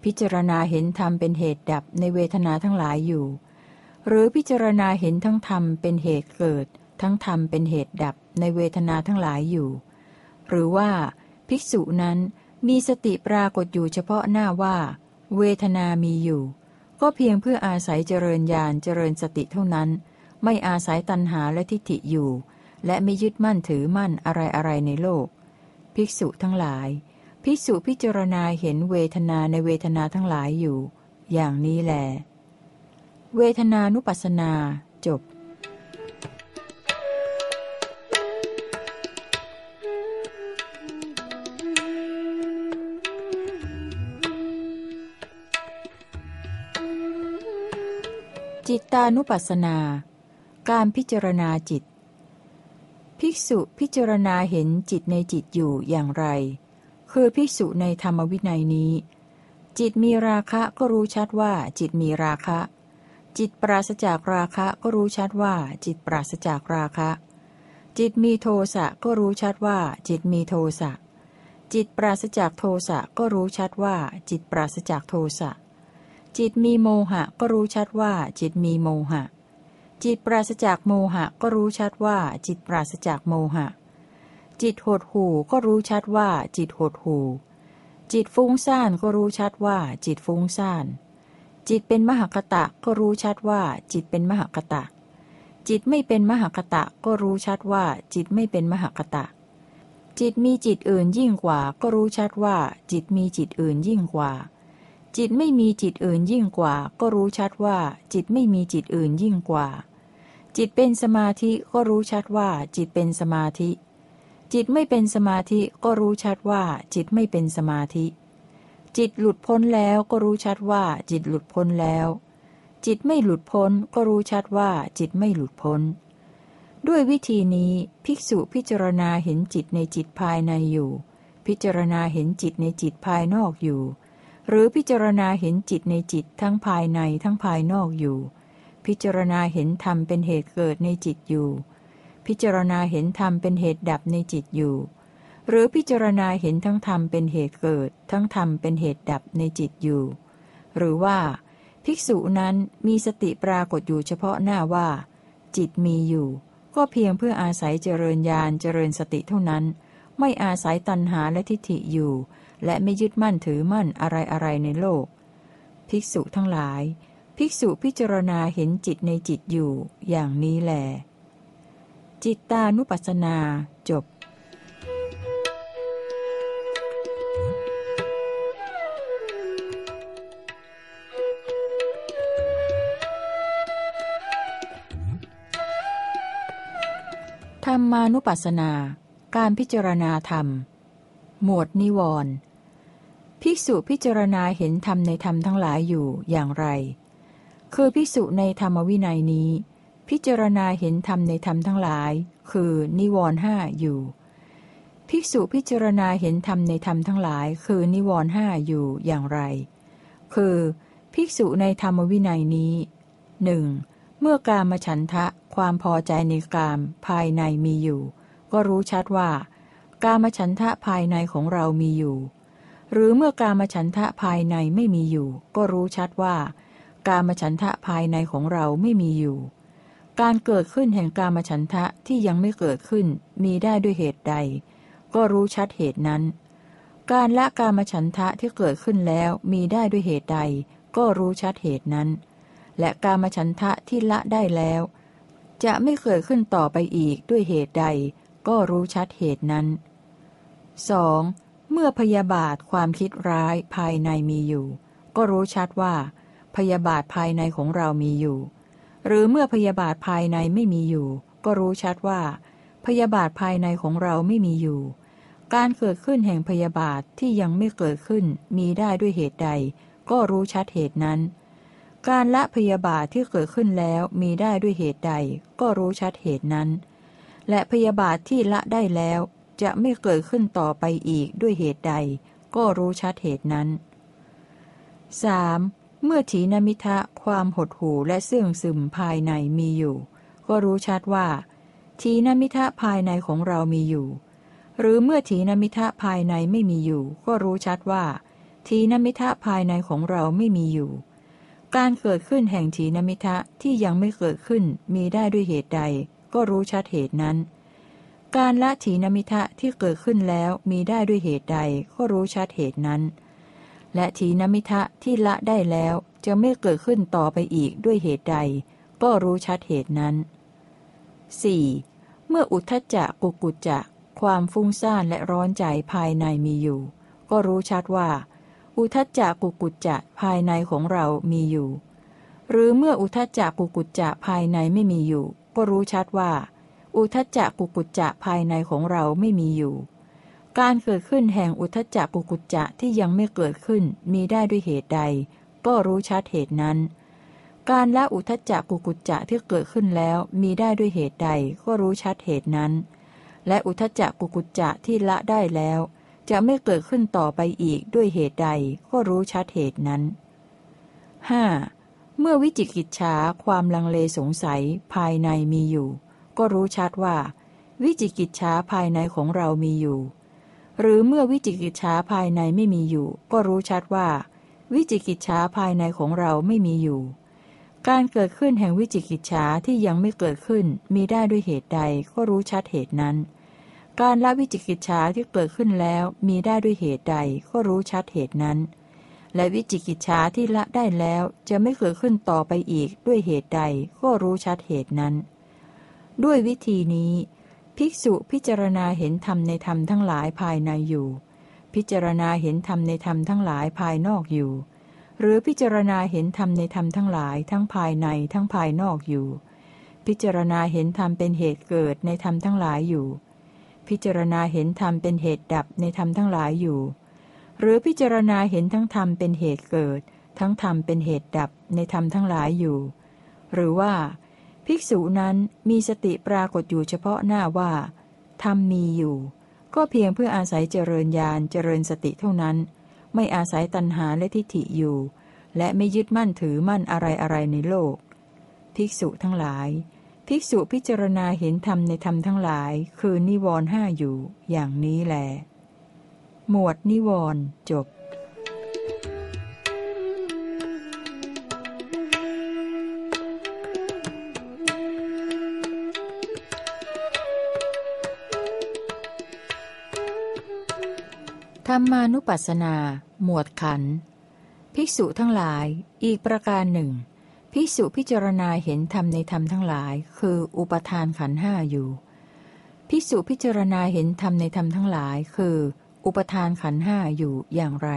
พิจารณาเห็นธรรมเป็นเหตุดับในเวทนาทั้งหลายอยู่หรือพิจารณาเห็นทั้งธรรมเป็นเหตุเกิดทั้งธรรมเป็นเหตุดับในเวทนาทั้งหลายอยู่หรือว่าภิกษุนั้นมีสติปรากฏอยู่เฉพาะหน้าว่าเวทนามีอยู่ก็เพียงเพื่ออาศัยเจริญญาณเจริญสติเท่านั้นไม่อาศัยตัณหาและทิฏฐิอยู่และไม่ยึดมั่นถือมั่นอะไรๆในโลกภิกษุทั้งหลายภิกษุพิจารณาเห็นเวทนาในเวทนาทั้งหลายอยู่อย่างนี้แลเวทนานุปัสสนาจบจิตตานุปัสสนาการพิจารณาจิตภิกษุพิจารณาเห็นจิตในจิตอยู่อย่างไรคือภิกษุในธรรมวินัยนี้จิตมีราคะก็รู้ชัดว่าจิตมีราคะจิตปราศจากราคะก็รู้ชัดว่าจิตปราศจากราคะจิตมีโทสะก็รู้ชัดว่าจิตมีโทสะจิตปราศจากโทสะก็รู้ชัดว่าจิตปราศจากโทสะจิตมีโมหะก็รู้ชัดว่าจิตมีโมหะจิตปราศจากโมหะก็รู้ชัดว่าจิตปราศจากโมหะจิตหดหู่ก็รู้ชัดว่าจิตหดหู่จิตฟุ้งซ่านก็รู้ชัดว่าจิตฟุ้งซ่านจิตเป็นมหคตะก็รู้ชัดว่าจิตเป็นมหคตะจิตไม่เป็นมหคตะก็รู้ชัดว่าจิตไม่เป็นมหคตะจิตมีจิตอื่นยิ่งกว่าก็รู้ชัดว่าจิตมีจิตอื่นยิ่งกว่าจิตไม่มีจิตอื่นยิ่งกว่าก็รู้ชัดว่าจิตไม่มีจิตอื่นยิ่งกว่าจิตเป็นสมาธิก็รู้ชัดว่าจิตเป็นสมาธิจิตไม่เป็นสมาธิก็รู้ชัดว่าจิตไม่เป็นสมาธิจิตหลุดพ้นแล้วก็รู้ชัดว่าจิตหลุดพ้นแล้วจิตไม่หลุดพ้นก็รู้ชัดว่าจิตไม่หลุดพ้นด้วยวิธีนี้ภิกษุพิจารณาเห็นจิตในจิตภายในอยู่พิจารณาเห็นจิตในจิตภายนอกอยู่หรือพิจารณาเห็นจิตในจิตทั้งภายในทั้งภายนอกอยู่พิจารณาเห็นธรรมเป็นเหตุเกิดในจิตอยู่พิจารณาเห็นธรรมเป็นเหตุดับในจิตอยู่หรือพิจารณาเห็นทั้งธรรมเป็นเหตุเกิดทั้งธรรมเป็นเหตุดับในจิตอยู่หรือว่าภิกษุนั้นมีสติปรากฏอยู่เฉพาะหน้าว่าจิตมีอยู่ก็เพียงเพื่ออาศัยเจริญญาณเจริญสติเท่านั้นไม่อาศัยตัณหาและทิฏฐิอยู่และไม่ยึดมั่นถือมั่นอะไรๆในโลกภิกษุทั้งหลายภิกษุพิจารณาเห็นจิตในจิตอยู่อย่างนี้แลจิตตานุปัสสนาจบธรรมานุปัสสนาการพิจารณาธรรมหมวดนิวรณ์ภิกษุพิจารณาเห็นธรรมในธรรมทั้งหลายอยู่อย่างไรคือภิกษุในธรรมวินัยนี้พิจารณาเห็นธรรมในธรรมทั้งหลายคือนิวรณ์ห้าอยู่ภิกษุพิจารณาเห็นธรรมในธรรมทั้งหลายคือนิวรณ์ห้าอยู่อย่างไรคือภิกษุในธรรมวินัยนี้ 1. เมื่อกามฉันทะความพอใจในกามภายในมีอยู่ก็รู้ชัดว่ากามฉันทะภายในของเรามีอยู่ หรือเมื่อกามฉันทะภายในไม่มีอยู่ก็รู้ชัดว่ากามฉันทะภายในของเราไม่มีอยู่การเกิดขึ้นแห่งกามฉันทะที่ยังไม่เกิดขึ้นมีได้ด้วยเหตุใดก็รู้ชัดเหตุนั้นการละกามฉันทะที่เกิดขึ้นแล้วมีได้ด้วยเหตุใดก็รู้ชัดเหตุนั้นและกามฉันทะที่ละได้แล้วจะไม่เกิดขึ้นต่อไปอีกด้วยเหตุใดก็รู้ชัดเหตุนั้น 2. เมื่อพยาบาทความคิดร้ายภายในมีอยู่ก็รู้ชัดว่าพยาบาทภายในของเรามีอยู่หรือเมื่อพยาบาทภายในไม่มีอยู่ก็รู้ชัดว่าพยาบาทภายในของเราไม่มีอยู่การเกิดขึ้นแห่งพยาบาทที่ยังไม่เกิดขึ้นมีได้ด้วยเหตุใดก็รู้ชัดเหตุนั้นการละพยาบาทที่เกิดขึ้นแล้วมีได้ด้วยเหตุใดก็รู้ชัดเหตุนั้นและพยาบาทที่ละได้แล้วจะไม่เกิดขึ้นต่อไปอีกด้วยเหตุใดก็รู้ชัดเหตุนั้น 3.เมื่อถีนมิทะความหดหู่และเสื่องซึมภายในมีอยู่ก็รู้ชัดว่าถีนมิทะภายในของเรามีอยู่หรือเมื่อถีนมิทะภายในไม่มีอยู่ก็รู้ชัดว่าถีนมิทะภายในของเราไม่มีอยู่การเกิดขึ้นแห่งถีนมิทะที่ยังไม่เกิดขึ้นมีได้ด้วยเหตุใดก็รู้ชัดเหตุนั้นการละถีนมิทะที่เกิดขึ้นแล้วมีได้ด้วยเหตุใดก็รู้ชัดเหตุนั้นและถีนมิทะที่ละได้แล้วจะไม่เกิดขึ้นต่อไปอีกด้วยเหตุใดก็รู้ชัดเหตุนั้น 4. เมื่ออุทธัจจะกุกุจจะความฟุ้งซ่านและร้อนใจภายในมีอยู่ก็รู้ชัดว่าอุทธัจจะกุกุจจะภายในของเรามีอยู่หรือเมื่ออุทธัจจะกุกุจจะภายในไม่มีอยู่ก็รู้ชัดว่าอุทธัจจะกุกุจจะภายในของเราไม่มีอยู่การเกิดขึ้นแห่งอุทธัจจะกุกุจจะที่ยังไม่เกิดขึ้นมีได้ด้วยเหตุใดก็รู้ชัดเหตุนั้นการละอุทธัจจะกุกุจจะที่เกิดขึ้นแล้วมีได้ด้วยเหตุใดก็รู้ชัดเหตุนั้นและอุทธัจจะกุกุจจะที่ละได้แล้วจะไม่เกิดขึ้นต่อไปอีกด้วยเหตุใดก็รู้ชัดเหตุนั้น 5. เมื่อวิจิกิจฉาความลังเลสงสัยภายในมีอยู่ก็รู้ชัดว่าวิจิกิจฉาภายในของเรามีอยู่หรือเมื่อวิจิกิจฉาภายในไม่มีอยู่ก็รู้ชัดว่าวิจิกิจฉาภายในของเราไม่มีอยู่การเกิดขึ้นแห่งวิจิกิจฉาที่ยังไม่เกิดขึ้นมีได้ด้วยเหตุใดก็รู้ชัดเหตุนั้นการละวิจิกิจฉาที่เกิดขึ้นแล้วมีได้ด้วยเหตุใดก็รู้ชัดเหตุนั้นและวิจิกิจฉาที่ละได้แล้วจะไม่เกิดขึ้นต่อไปอีกด้วยเหตุใดก็รู้ชัดเหตุนั้นด้วยวิธีนี้ภิกษุพิจารณาเห็นธรรมในธรรมทั้งหลายภายในอยู่พิจารณาเห็นธรรมในธรรมทั้งหลายภายนอกอยู่หรือพิจารณาเห็นธรรมในธรรมทั้งหลายทั้งภายในทั้งภายนอกอยู่พิจารณาเห็นธรรมเป็นเหตุเกิดในธรรมทั้งหลายอยู่พิจารณาเห็นธรรมเป็นเหตุดับในธรรมทั้งหลายอยู่หรือพิจารณาเห็นทั้งธรรมเป็นเหตุเกิดทั้งธรรมเป็นเหตุดับในธรรมทั้งหลายอยู่หรือว่าภิกษุนั้นมีสติปรากฏอยู่เฉพาะหน้าว่าธรรมมีอยู่ก็เพียงเพื่ออาศัยเจริญญาณเจริญสติเท่านั้นไม่อาศัยตัณหาและทิฏฐิอยู่และไม่ยึดมั่นถือมั่นอะไรในโลกภิกษุทั้งหลายภิกษุพิจารณาเห็นธรรมในธรรมทั้งหลายคือนิวรณ์ 5อยู่อย่างนี้แลหมวดนิวรณ์จบธรรมานุปัสสนาหมวดขันธ์ภิกษุทั้งหลายอีกประการหนึ่งภิกษุพิจารณาเห็นธรรมในธรรมทั้งหลายคืออุปาทานขันธ์ 5อยู่ภิกษุพิจารณาเห็นธรรมในธรรมทั้งหลายคืออุปาทานขันธ์ 5อยู่อย่างไร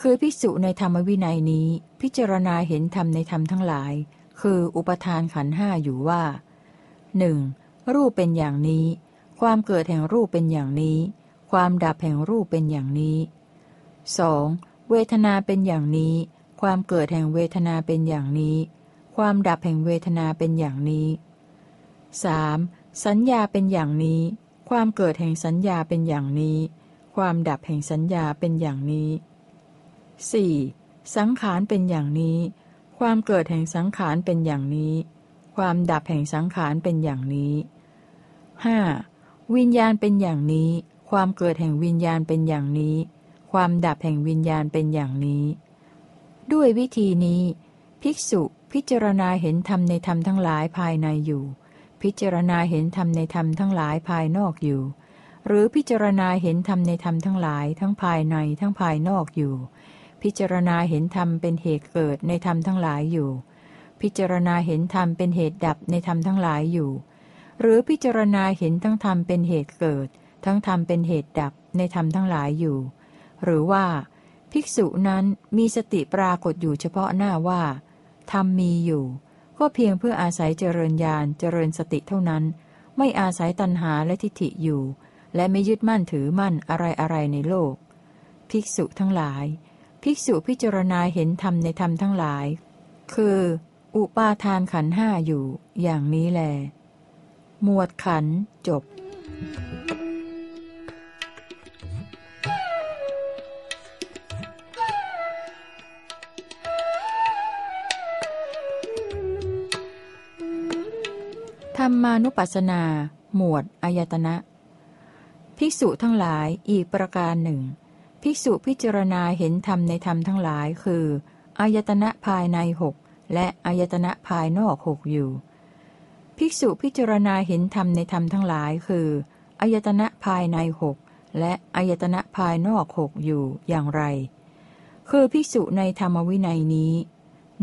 คือภิกษุในธรรมวินัยนี้พิจารณาเห็นธรรมในธรรมทั้งหลายคืออุปาทานขันธ์ 5อยู่ว่า 1. รูปเป็นอย่างนี้ความเกิดแห่งรูปเป็นอย่างนี้ความดับแห่งรูปเป็นอย่างนี้ 2. เวทนาเป็นอย่างนี้ความเกิดแห่งเวทนาเป็นอย่างนี้ความดับแห่งเวทนาเป็นอย่างนี้ 3. สัญญาเป็นอย่างนี้ความเกิดแห่งสัญญาเป็นอย่างนี้ความดับแห่งสัญญาเป็นอย่างนี้ 4. สังขารเป็นอย่างนี้ความเกิดแห่งสังขารเป็นอย่างนี้ความดับแห่งสังขารเป็นอย่างนี้ 5. วิญญาณเป็นอย่างนี้ความเกิดแห่งวิญญาณเป็นอย่างนี้ ความดับแห่งวิญญาณเป็นอย่างนี้ด้วยวิธีนี้ภิกษุพิจารณาเห็นธรรมในธรรมทั้งหลายภายในอยู่พิจารณาเห็นธรรมในธรรมทั้งหลายภายนอกอยู่หรือพิจารณาเห็นธรรมในธรรมทั้งหลายทั้งภายในทั้งภายนอกอยู่พิจารณาเห็นธรรมเป็นเหตุเกิดในธรรมทั้งหลายอยู่พิจารณาเห็นธรรมเป็นเหตุดับในธรรมทั้งหลายอยู่หรือพิจารณาเห็นทั้งธรรมเป็นเหตุเกิดทั้งธรรมเป็นเหตุดับในธรรมทั้งหลายอยู่หรือว่าภิกษุนั้นมีสติปรากฏอยู่เฉพาะหน้าว่าธรรมมีอยู่ก็เพียงเพื่ออาศัยเจริญญาณเจริญสติเท่านั้นไม่อาศัยตัณหาและทิฏฐิอยู่และไม่ยึดมั่นถือมั่นอะไรๆในโลกภิกษุทั้งหลายภิกษุพิจารณาเห็นธรรมในธรรมทั้งหลายคืออุปาทานขันธ์ห้าอยู่อย่างนี้แลหมวดขันธ์จบธรรมานุปัสสนาหมวดอายตนะภิกษุทั้งหลายอีกประการหนึ่งภิกษุพิจารณาเห็นธรรมในธรรมทั้งหลายคืออายตนะภายในหกและอายตนะภายนอกหกอยู่ภิกษุพิจารณาเห็นธรรมในธรรมทั้งหลายคืออายตนะภายในหกและอายตนะภายนอกหกอยู่อย่างไรคือภิกษุในธรรมวินัยนี้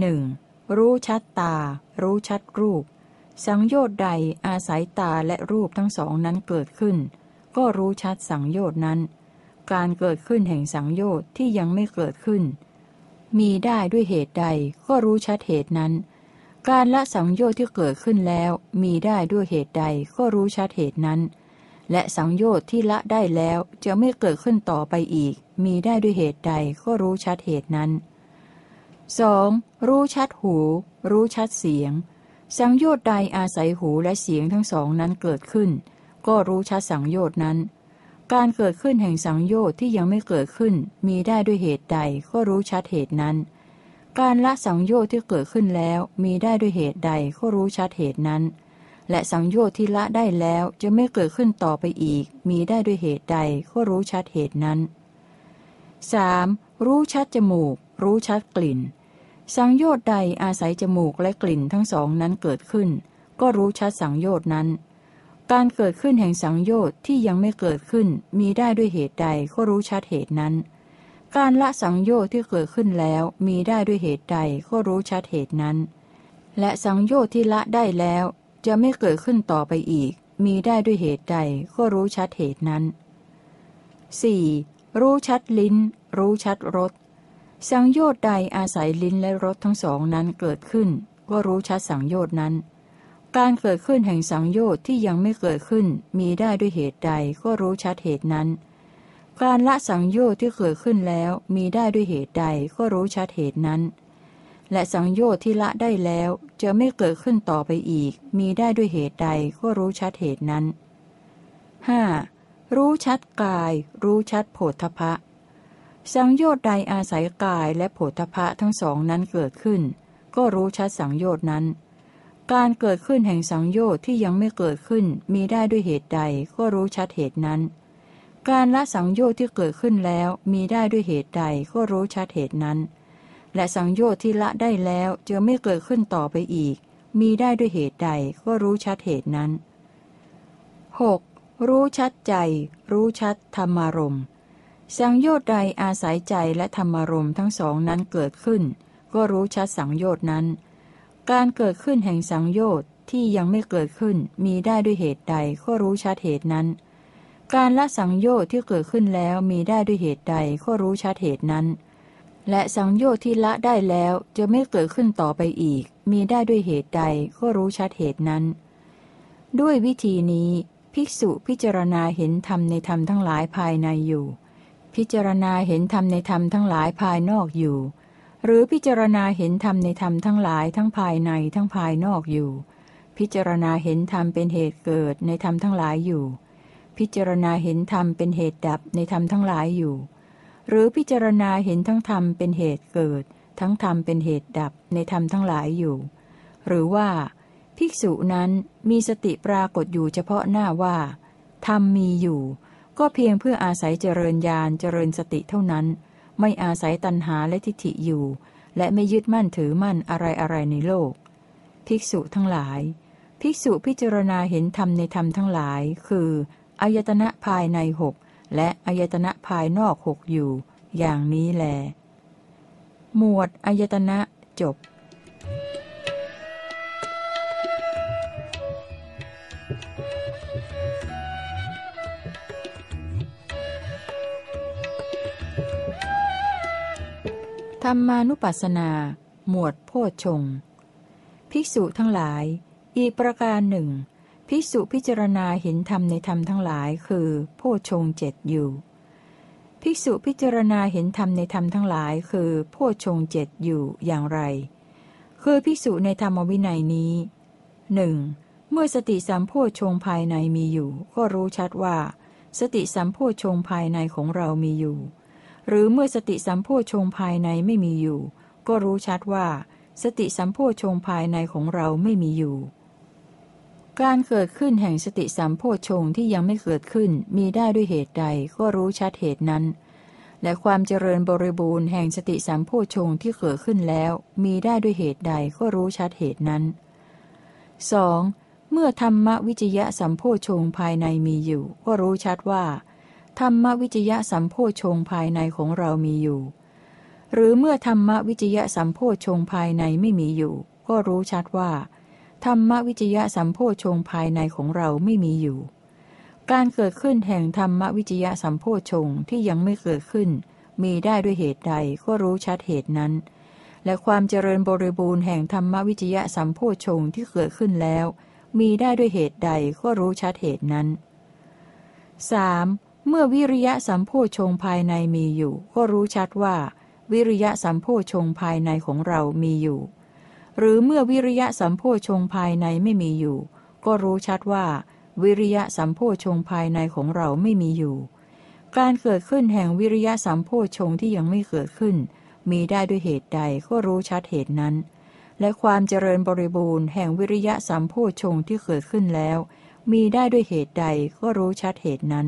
1. รู้ชัดตารู้ชัดรูปสังโยชน์ใดอาศัยตาและรูปทั้งสองนั้นเกิดขึ้นก็รู้ชัดสังโยชน์นั้นการเกิดขึ้นแห่งสังโยชน์ที่ยังไม่เกิดขึ้นมีได้ด้วยเหตุใดก็รู้ชัดเหตุนั้นการละสังโยชน์ที่เกิดขึ้นแล้วมีได้ด้วยเหตุใดก็รู้ชัดเหตุนั้นและสังโยชน์ที่ละได้แล้วจะไม่เกิดขึ้นต่อไปอีกมีได้ด้วยเหตุใดก็รู้ชัดเหตุนั้น 2. รู้ชัดหูรู้ชัดเสียงสังโยชน์ใดอาศัยหูและเสียงทั้งสองนั้นเกิดขึ้นก็รู้ชัดสังโยชน์นั้นการเกิดขึ้นแห่งสังโยชน์ที่ยังไม่เกิดขึ้นมีได้ด้วยเหตุใดก็รู้ชัดเหตุนั้นการละสังโยชน์ที่เกิดขึ้นแล้วมีได้ด้วยเหตุใดก็รู้ชัดเหตุนั้นและสังโยชน์ที่ละได้แล้วจะไม่เกิดขึ้นต่อไปอีกมีได้ด้วยเหตุใดก็รู้ชัดเหตุนั้น 3. รู้ชัดจมูกรู้ชัดกลิ่นสังโยชน์ใดอาศัยจมูกและกลิ่นทั้งสองนั้นเกิดขึ้นก็รู้ชัดสังโยชน์นั้นการเกิดขึ้นแห่งสังโยชน์ที่ยังไม่เกิดขึ้นมีได้ด้วยเหตุใดก็รู้ชัดเหตุนั้นการละสังโยชน์ที่เกิดขึ้นแล้วมีได้ด้วยเหตุใดก็รู้ชัดเหตุนั้นและสังโยชน์ที่ละได้แล้วจะไม่เกิดขึ้นต่อไปอีกมีได้ด้วยเหตุใดก็รู้ชัดเหตุนั้น 4. รู้ชัดลิ้นรู้ชัดรสสังโยชน์ใดอาศัยลิ้นและรสทั้งสองนั้นเกิดขึ้นก็รู้ชัดสังโยชน์นั้นการเกิดขึ้นแห่งสังโยชน์ที่ยังไม่เกิดขึ้นมีได้ด้วยเหตุใดก็รู้ชัดเหตุนั้นการละสังโยชน์ที่เกิดขึ้นแล้วมีได้ด้วยเหตุใดก็รู้ชัดเหตุนั้นและสังโยชน์ที่ละได้แล้วจะไม่เกิดขึ้นต่อไปอีกมีได้ด้วยเหตุใดก็รู้ชัดเหตุนั้น 5. รู้ชัดกายรู้ชัดโผฏฐัพพะสังโยชน์ใดอาศัยกายและโผฏฐัพพะทั้งสองนั้นเกิดขึ้นก็รู้ชัดสังโยชน์นั้นการเกิดขึ้นแห่งสังโยชน์ที่ยังไม่เกิดขึ้นมีได้ด้วยเหตุใดก็รู้ชัดเหตุนั้นการละสังโยชน์ที่เกิดขึ้นแล้วมีได้ด้วยเหตุใดก็รู้ชัดเหตุนั้นและสังโยชน์ที่ละได้แล้วจะไม่เกิดขึ้นต่อไปอีกมีได้ด้วยเหตุใดก็รู้ชัดเหตุนั้น 6. รู้ชัดใจรู้ชัดธรรมารมณ์สังโยชน์ใดอาศัยใจและธรรมารมณ์ทั้งสองนั้นเกิดขึ้นก็รู้ชัดสังโยชน์นั้นการเกิดขึ้นแห่งสังโยชน์ที่ยังไม่เกิดขึ้นมีได้ด้วยเหตุใดก็รู้ชัดเหตุนั้นการละสังโยชน์ที่เกิดขึ้นแล้วมีได้ด้วยเหตุใดก็รู้ชัดเหตุนั้นและสังโยชน์ที่ละได้แล้วจะไม่เกิดขึ้นต่อไปอีกมีได้ด้วยเหตุใดก็รู้ชัดเหตุนั้นด้วยวิธีนี้ภิกษุพิจารณาเห็นธรรมในธรรมทั้งหลายภายในอยู่พิจารณาเห็นธรรมในธรรมทั้งหลายภายนอกอยู่หรือพิจารณาเห็นธรรมในธรรมทั้งหลายทั้งภายในทั้งภายนอกอยู่พิจารณาเห็นธรรมเป็นเหตุเกิดในธรรมทั้งหลายอยู่พิจารณาเห็นธรรมเป็นเหตุดับในธรรมทั้งหลายอยู่หรือพิจารณาเห็นทั้งธรรมเป็นเหตุเกิดทั้งธรรมเป็นเหตุดับในธรรมทั้งหลายอยู่หรือว่าภิกษุนั้นมีสติปรากฏอยู่เฉพาะหน้าว่าธรรมมีอยู่ ก็เพียงเพื่ออาศัยเจริญญาณเจริญสติเท่านั้นไม่อาศัยตัณหาและทิฏฐิอยู่และไม่ยึดมั่นถือมั่นอะไรๆในโลกภิกษุทั้งหลายภิกษุพิจารณาเห็นธรรมในธรรมทั้งหลายคืออายตนะภายใน6และอายตนะภายนอก6อยู่อย่างนี้แลหมวดอายตนะจบธรรมานุปัสสนาหมวดโพชฌงค์ภิกษุทั้งหลายอีกประการหนึ่งภิกษุพิจารณาเห็นธรรมในธรรมทั้งหลายคือโพชฌงค์7อยู่ภิกษุพิจารณาเห็นธรรมในธรรมทั้งหลายคือโพชฌงค์7อยู่อย่างไรคือภิกษุในธรรมวินัยนี้ 1. เมื่อสติสัมโพชฌงค์ภายในมีอยู่ก็รู้ชัดว่าสติสัมโพชฌงค์ภายในของเรามีอยู่หรือเมื่อสติสัมโพชฌงค์ภายในไม่มีอยู่ก็รู้ชัดว่าสติสัมโพชฌงค์ภายในของเราไม่มีอยู่การเกิดขึ้นแห่งสติสัมโพชฌงค์ที่ยังไม่เกิดขึ้นมีได้ด้วยเหตุใดก็รู้ชัดเหตุนั้นและความเจริญบริบูรณ์แห่งสติสัมโพชฌงค์ที่เกิดขึ้นแล้วมีได้ด้วยเหตุใดก็รู้ชัดเหตุนั้น 2. เมื่อธรรมวิจยะสัมโพชฌงค์ภายในมีอยู่ก็รู้ชัดว่าธรรมวิจยะสัมโพชฌงค์ภายในของเรามีอยู่หรือเมื่อธรรมวิจยะสัมโพชฌงค์ภายในไม่มีอยู่ก็รู้ชัดว่าธรรมวิจยะสัมโพชฌงค์ภายในของเราไม่มีอยู่การเกิดขึ้นแห่งธรรมวิจยะสัมโพชฌงค์ที่ยังไม่เกิดขึ้นมีได้ด้วยเหตุใดก็รู้ชัดเหตุนั้นและความเจริญบริบูรณ์แห่งธรรมวิจยะสัมโพชฌงค์ที่เกิดขึ้นแล้วมีได้ด้วยเหตุใดก็รู้ชัดเหตุนั้น 3.เมื่อวิริยะสัมโพชฌงค์ภายในมีอยู่ก็รู้ชัดว่าวิริยะสัมโพชฌงค์ภายในของเรามีอยู่หรือเมื่อวิริยะสัมโพชฌงค์ภายในไม่มีอยู่ก็รู้ชัดว่าวิริยะสัมโพชฌงค์ภายในของเราไม่มีอยู่การเกิดขึ้นแห่งวิริยะสัมโพชฌงค์ที่ยังไม่เกิดขึ้นมีได้ด้วยเหตุใดก็รู้ชัดเหตุนั้นและความเจริญบริบูรณ์แห่งวิริยะสัมโพชฌงค์ที่เกิดขึ้นแล้วมีได้ด้วยเหตุใดก็รู้ชัดเหตุนั้น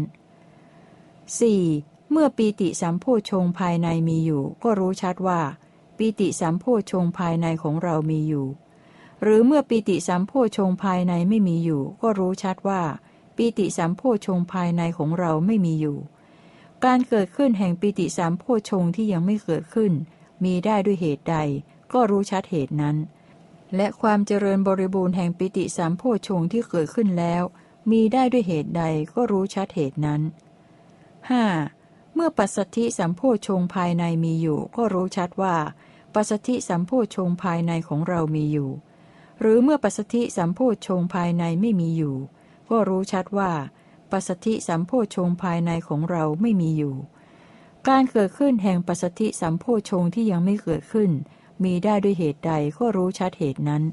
4. เมื่อปีติสัมโพชฌงค์ภายในมีอยู่ก็รู้ชัดว่าปีติสัมโพชฌงค์ภายในของเรามีอยู่หรือเมื่อปีติสัมโพชฌงค์ภายในไม่มีอยู่ก็รู้ชัดว่าปีติสัมโพชฌงค์ภายในของเราไม่มีอยู่การเกิดขึ้นแห่งปีติสัมโพชฌงค์ที่ยังไม่เกิดขึ้นมีได้ด้วยเหตุใดก็รู้ชัดเหตุนั้นและความเจริญบริบูรณ์แห่งปีติสัมโพชฌงค์ที่เกิดขึ้นแล้วมีได้ด้วยเหตุใดก็รู้ชัดเหตุนั้น5. เมื่อปัสสัทธิสัมโพชฌงค์ภายในมีอยู่ก็รู้ชัดว่าปัสสัทธิสัมโพชฌงค์ภายในของเรามีอยู่หรือเมื่อปัสสัทธิสัมโพชฌงค์ภายในไม่มีอยู่ก็รู้ชัดว่าปัสสัทธิสัมโพชฌงค์ภายในของเราไม่มีอยู่การเกิดขึ้นแห่งปัสสัทธิสัมโพชฌงค์ที่ยังไม่เกิดขึ้นมีได้ด้วยเหตุใดก็รู้ชัดเหตุนั้น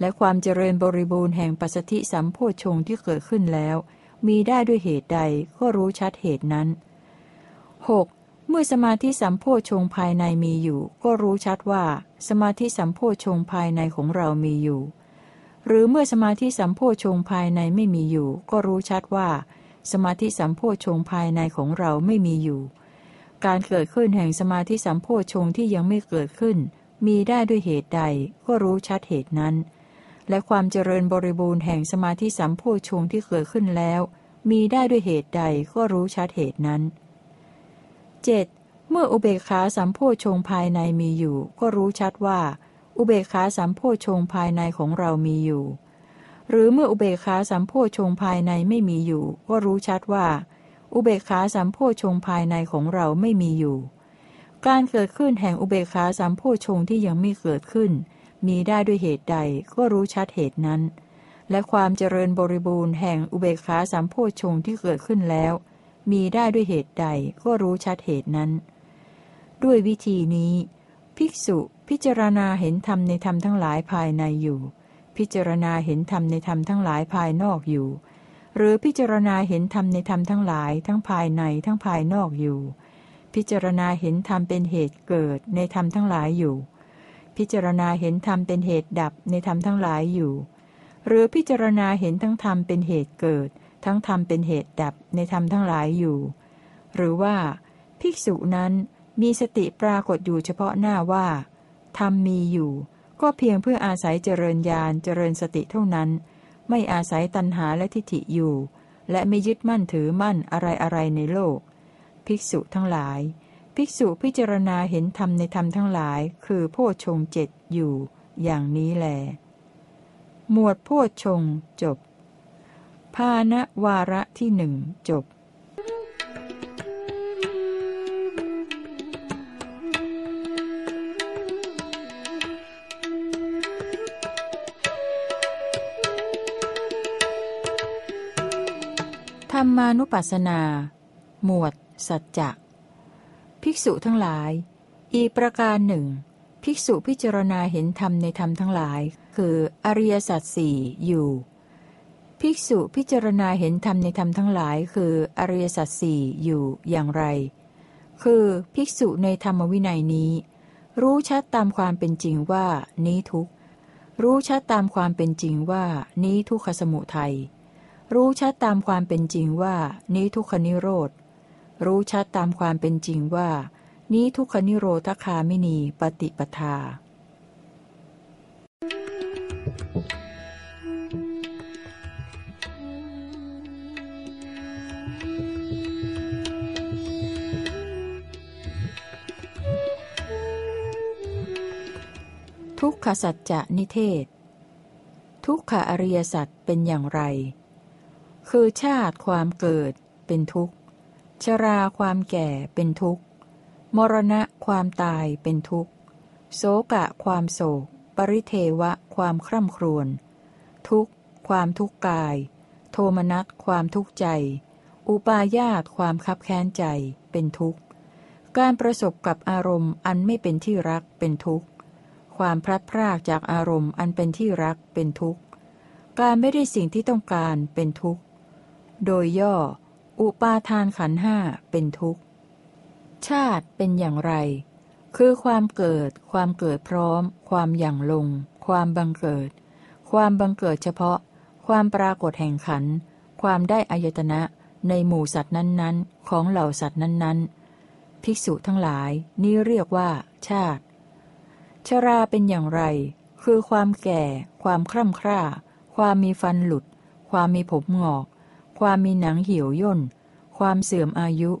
และความเจริญบริบูรณ์แห่งปัสสัทธิสัมโพชฌงค์ที่เกิดขึ้นแล้วมีได้ด้วยเหตุใดก็รู้ชัดเหตุนั้น 6. เมื่อสมาธิสัมโพชฌงค์ภายในมีอยู่ก็รู้ชัดว่าสมาธิสัมโพชฌงค์ภายในของเรามีอยู่หรือเมื่อสมาธิสัมโพชฌงค์ภายในไม่มีอยู่ก็รู้ชัดว่าสมาธิสัมโพชฌงค์ภายในของเราไม่มีอยู่การเกิดขึ้นแห่งสมาธิสัมโพชฌงค์ที่ยังไม่เกิดขึ้นมีได้ด้วยเหตุใดก็รู้ชัดเหตุนั้นและความเจริญบริบูรณ์แห่งสมาธิสัมโพชฌงค์ที่เกิดขึ้นแล้วมีได้ด้วยเหตุใดก็รู้ชัดเหตุนั้น 7. เมื่ออุเบกขาสัมโพชฌงค์ภายในมีอยู่ก็รู้ชัดว่าอุเบกขาสัมโพชฌงค์ภายในของเรามีอยู่หรือเมื่ออุเบกขาสัมโพชฌงค์ภายในไม่มีอยู่ก็รู้ชัดว่าอุเบกขาสัมโพชฌงค์ภายในของเราไม่มีอยู่การเกิดขึ้นแห่งอุเบกขาสัมโพชฌงค์ที่ยังไม่เกิดขึ้นมีได้ด้วยเหตุใดก็รู้ชัดเหตุนั้นและความเจริญบริบูรณ์แห่งอุเบกขาสัมโพชฌงค์ที่เกิดขึ้นแล้วมีได้ด้วยเหตุใดก็รู้ชัดเหตุนั้นด้วยวิธีนี้ภิกษุพิจารณาเห็นธรรมในธรรมทั้งหลายภายในอยู่พิจารณาเห็นธรรมในธรรมทั้งหลายภายนอกอยู่หรือพิจารณาเห็นธรรมในธรรมทั้งหลายทั้งภายในทั้งภายนอกอยู่พิจารณาเห็นธรรมเป็นเหตุเกิดในธรรมทั้งหลายอยู่พิจารณาเห็นธรรมเป็นเหตุดับในธรรมทั้งหลายอยู่หรือพิจารณาเห็นทั้งธรรมเป็นเหตุเกิด ทั้งธรรมเป็นเหตุดับในธรรมทั้งหลายอยู่หรือว่าภิกษุนั้นมีสติปรากฏอยู่เฉพาะหน้าว่าธรรมมีอยู่ก็เพียงเพื่ออาศัยเจริญญาณเจริญสติเท่านั้นไม่อาศัยตัณหาและทิฏฐิอยู่และไม่ยึดมั่นถือมั่นอะไรอะไรในโลกภิกษุทั้งหลายภิกษุพิจารณาเห็นธรรมในธรรมทั้งหลายคือโพชฌงค์เจ็ดอยู่อย่างนี้แลหมวดโพชฌงค์จบภาณวาระที่หนึ่งจบธรรมานุปัสสนาหมวดสัจจะภิกษุทั้งหลายอีกประการหนึ่งภิกษุพิจารณาเห็นธรรมในธรรมทั้งหลายคืออริยสัจสี่อยู่ภิกษุพิจารณาเห็นธรรมในธรรมทั้งหลายคืออริยสัจสี่อยู่อย่างไรคือภิกษุในธรรมวินัยนี้รู้ชัดตามความเป็นจริงว่านี้ทุกข์รู้ชัดตามความเป็นจริงว่านี้ทุกขสมุทัยรู้ชัดตามความเป็นจริงว่านี้ทุกขนิโรธรู้ชัดตามความเป็นจริงว่านี้ทุกขนิโรธคามินีปฏิปทาทุกขสัจจะนิเทศทุกขอริยสัจเป็นอย่างไรคือชาติความเกิดเป็นทุกข์ชราความแก่เป็นทุกข์มรณะความตายเป็นทุกข์โศกะความโศกปริเทวะความคร่ำครวญทุกข์ความทุกข์กายโทมนัสความทุกข์ใจอุปาญาตความคับแค้นใจเป็นทุกข์การประสบกับอารมณ์อันไม่เป็นที่รักเป็นทุกข์ความพลัดพรากจากอารมณ์อันเป็นที่รักเป็นทุกข์การไม่ได้สิ่งที่ต้องการเป็นทุกข์โดยย่ออุปาทานขันธ์ห้าเป็นทุกข์ชาติเป็นอย่างไรคือความเกิดความเกิดพร้อมความหยั่งลงความบังเกิดความบังเกิดเฉพาะความปรากฏแห่งขันธ์ความได้อายตนะในหมู่สัตว์นั้นๆของเหล่าสัตว์นั้นๆภิกษุทั้งหลายนี้เรียกว่าชาติชราเป็นอย่างไรคือความแก่ความคร่ำคร่าความมีฟันหลุดความมีผมงอกความมีหนังเหี่ยวย่นความเสื่อมอายุ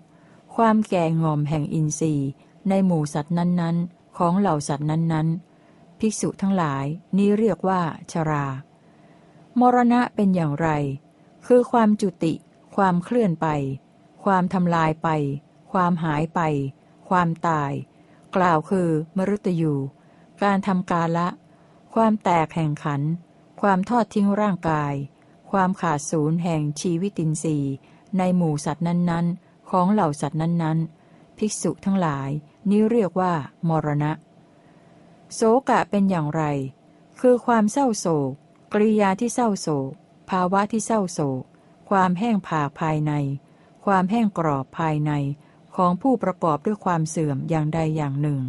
ความแก่งอมแห่งอินทรีย์ในหมู่สัตว์นั้นๆของเหล่าสัตว์นั้นๆภิกษุทั้งหลายนี้เรียกว่าชรามรณะเป็นอย่างไรคือความจุติความเคลื่อนไปความทำลายไปความหายไปความตายกล่าวคือมฤตยูการทำกาละความแตกแห่งขันธ์ความทอดทิ้งร่างกายความขาดศูนย์แห่งชีวิตินทรีย์ในหมู่สัตว์นั้นๆของเหล่าสัตว์นั้นๆภิกษุทั้งหลายนี้เรียกว่ามรณะโศกะเป็นอย่างไรคือความเศร้าโศกกริยาที่เศร้าโศกภาวะที่เศร้าโศกความแห้งผากภายในความแห้งกรอบภายในของผู้ประกอบด้วยความเสื่อมอย่างใดอย่างหนึ่ง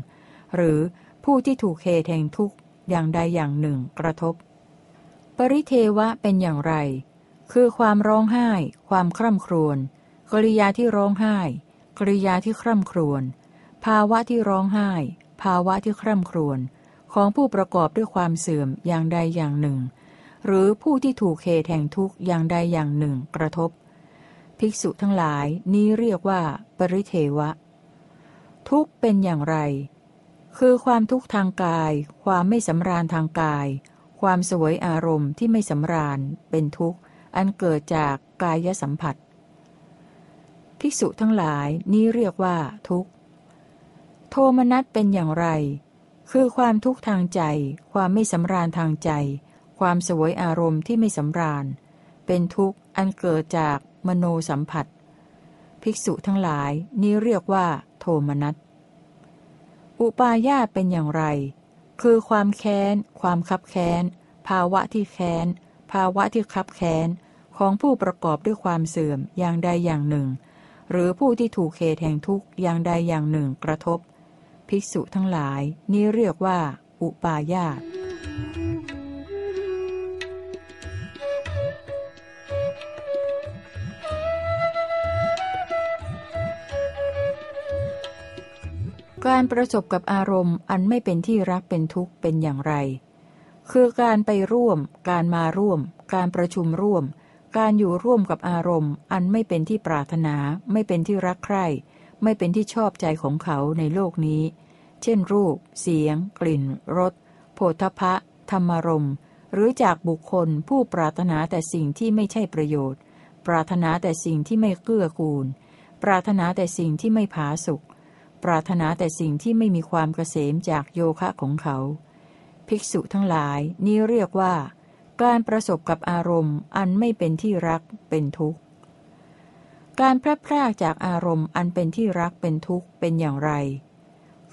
หรือผู้ที่ถูกเหตุแห่งทุกข์อย่างใดอย่างหนึ่งกระทบปริเทวะเป็นอย่างไรคือความร้องไห้ความคร่ำครวญกริยาที่ร้องไห้กริยาที่คร่ำครวญภาวะที่ร้องไห้ภาวะที่คร่ำครวญของผู้ประกอบด้วยความเสื่อมอย่างใดอย่างหนึ่งหรือผู้ที่ถูกเหตุแห่งทุกข์อย่างใดอย่างหนึ่งกระทบภิกษุทั้งหลายนี้เรียกว่าปริเทวะทุกข์เป็นอย่างไรคือความทุกข์ทางกายความไม่สำราญทางกายความสวยอารมณ์ที่ไม่สำราญเป็นทุกข์อันเกิดจากกายสัมผัสภิกษุทั้งหลายนี้เรียกว่าทุกข์โทมนัสเป็นอย่างไรคือความทุกข์ทางใจความไม่สำราญทางใจความสวยอารมณ์ที่ไม่สำราญเป็นทุกข์อันเกิดจากมโนสัมผัสภิกษุทั้งหลายนี้เรียกว่าโทมนัสอุปาญาสเป็นอย่างไรคือความแค้นความคับแค้นภาวะที่แค้นภาวะที่คับแค้นของผู้ประกอบด้วยความเสื่อมอย่างใดอย่างหนึ่งหรือผู้ที่ถูกเหตุแห่งทุกข์อย่างใดอย่างหนึ่งกระทบภิกษุทั้งหลายนี้เรียกว่าอุปาญาส การประสบกับอารมณ์อันไม่เป็นที่รักเป็นทุกข์เป็นอย่างไรคือการไปร่วมการมาร่วมการประชุมร่วมการอยู่ร่วมกับอารมณ์อันไม่เป็นที่ปรารถนาไม่เป็นที่รักใคร่ไม่เป็นที่ชอบใจของเขาในโลกนี้เช่นรูปเสียงกลิ่นรสโผฏฐัพพะธรรมารมณ์หรือจากบุคคลผู้ปรารถนาแต่สิ่งที่ไม่ใช่ประโยชน์ปรารถนาแต่สิ่งที่ไม่เกื้อกูลปรารถนาแต่สิ่งที่ไม่ผาสุกปรารถนาแต่สิ่งที่ไม่มีความเกษมจากโยคะของเขาภิกษุทั้งหลายนี้เรียกว่าการประสบกับอารมณ์อันไม่เป็นที่รักเป็นทุกข์การพลัดพรากจากอารมณ์อันเป็นที่รักเป็นทุกข์เป็นอย่างไร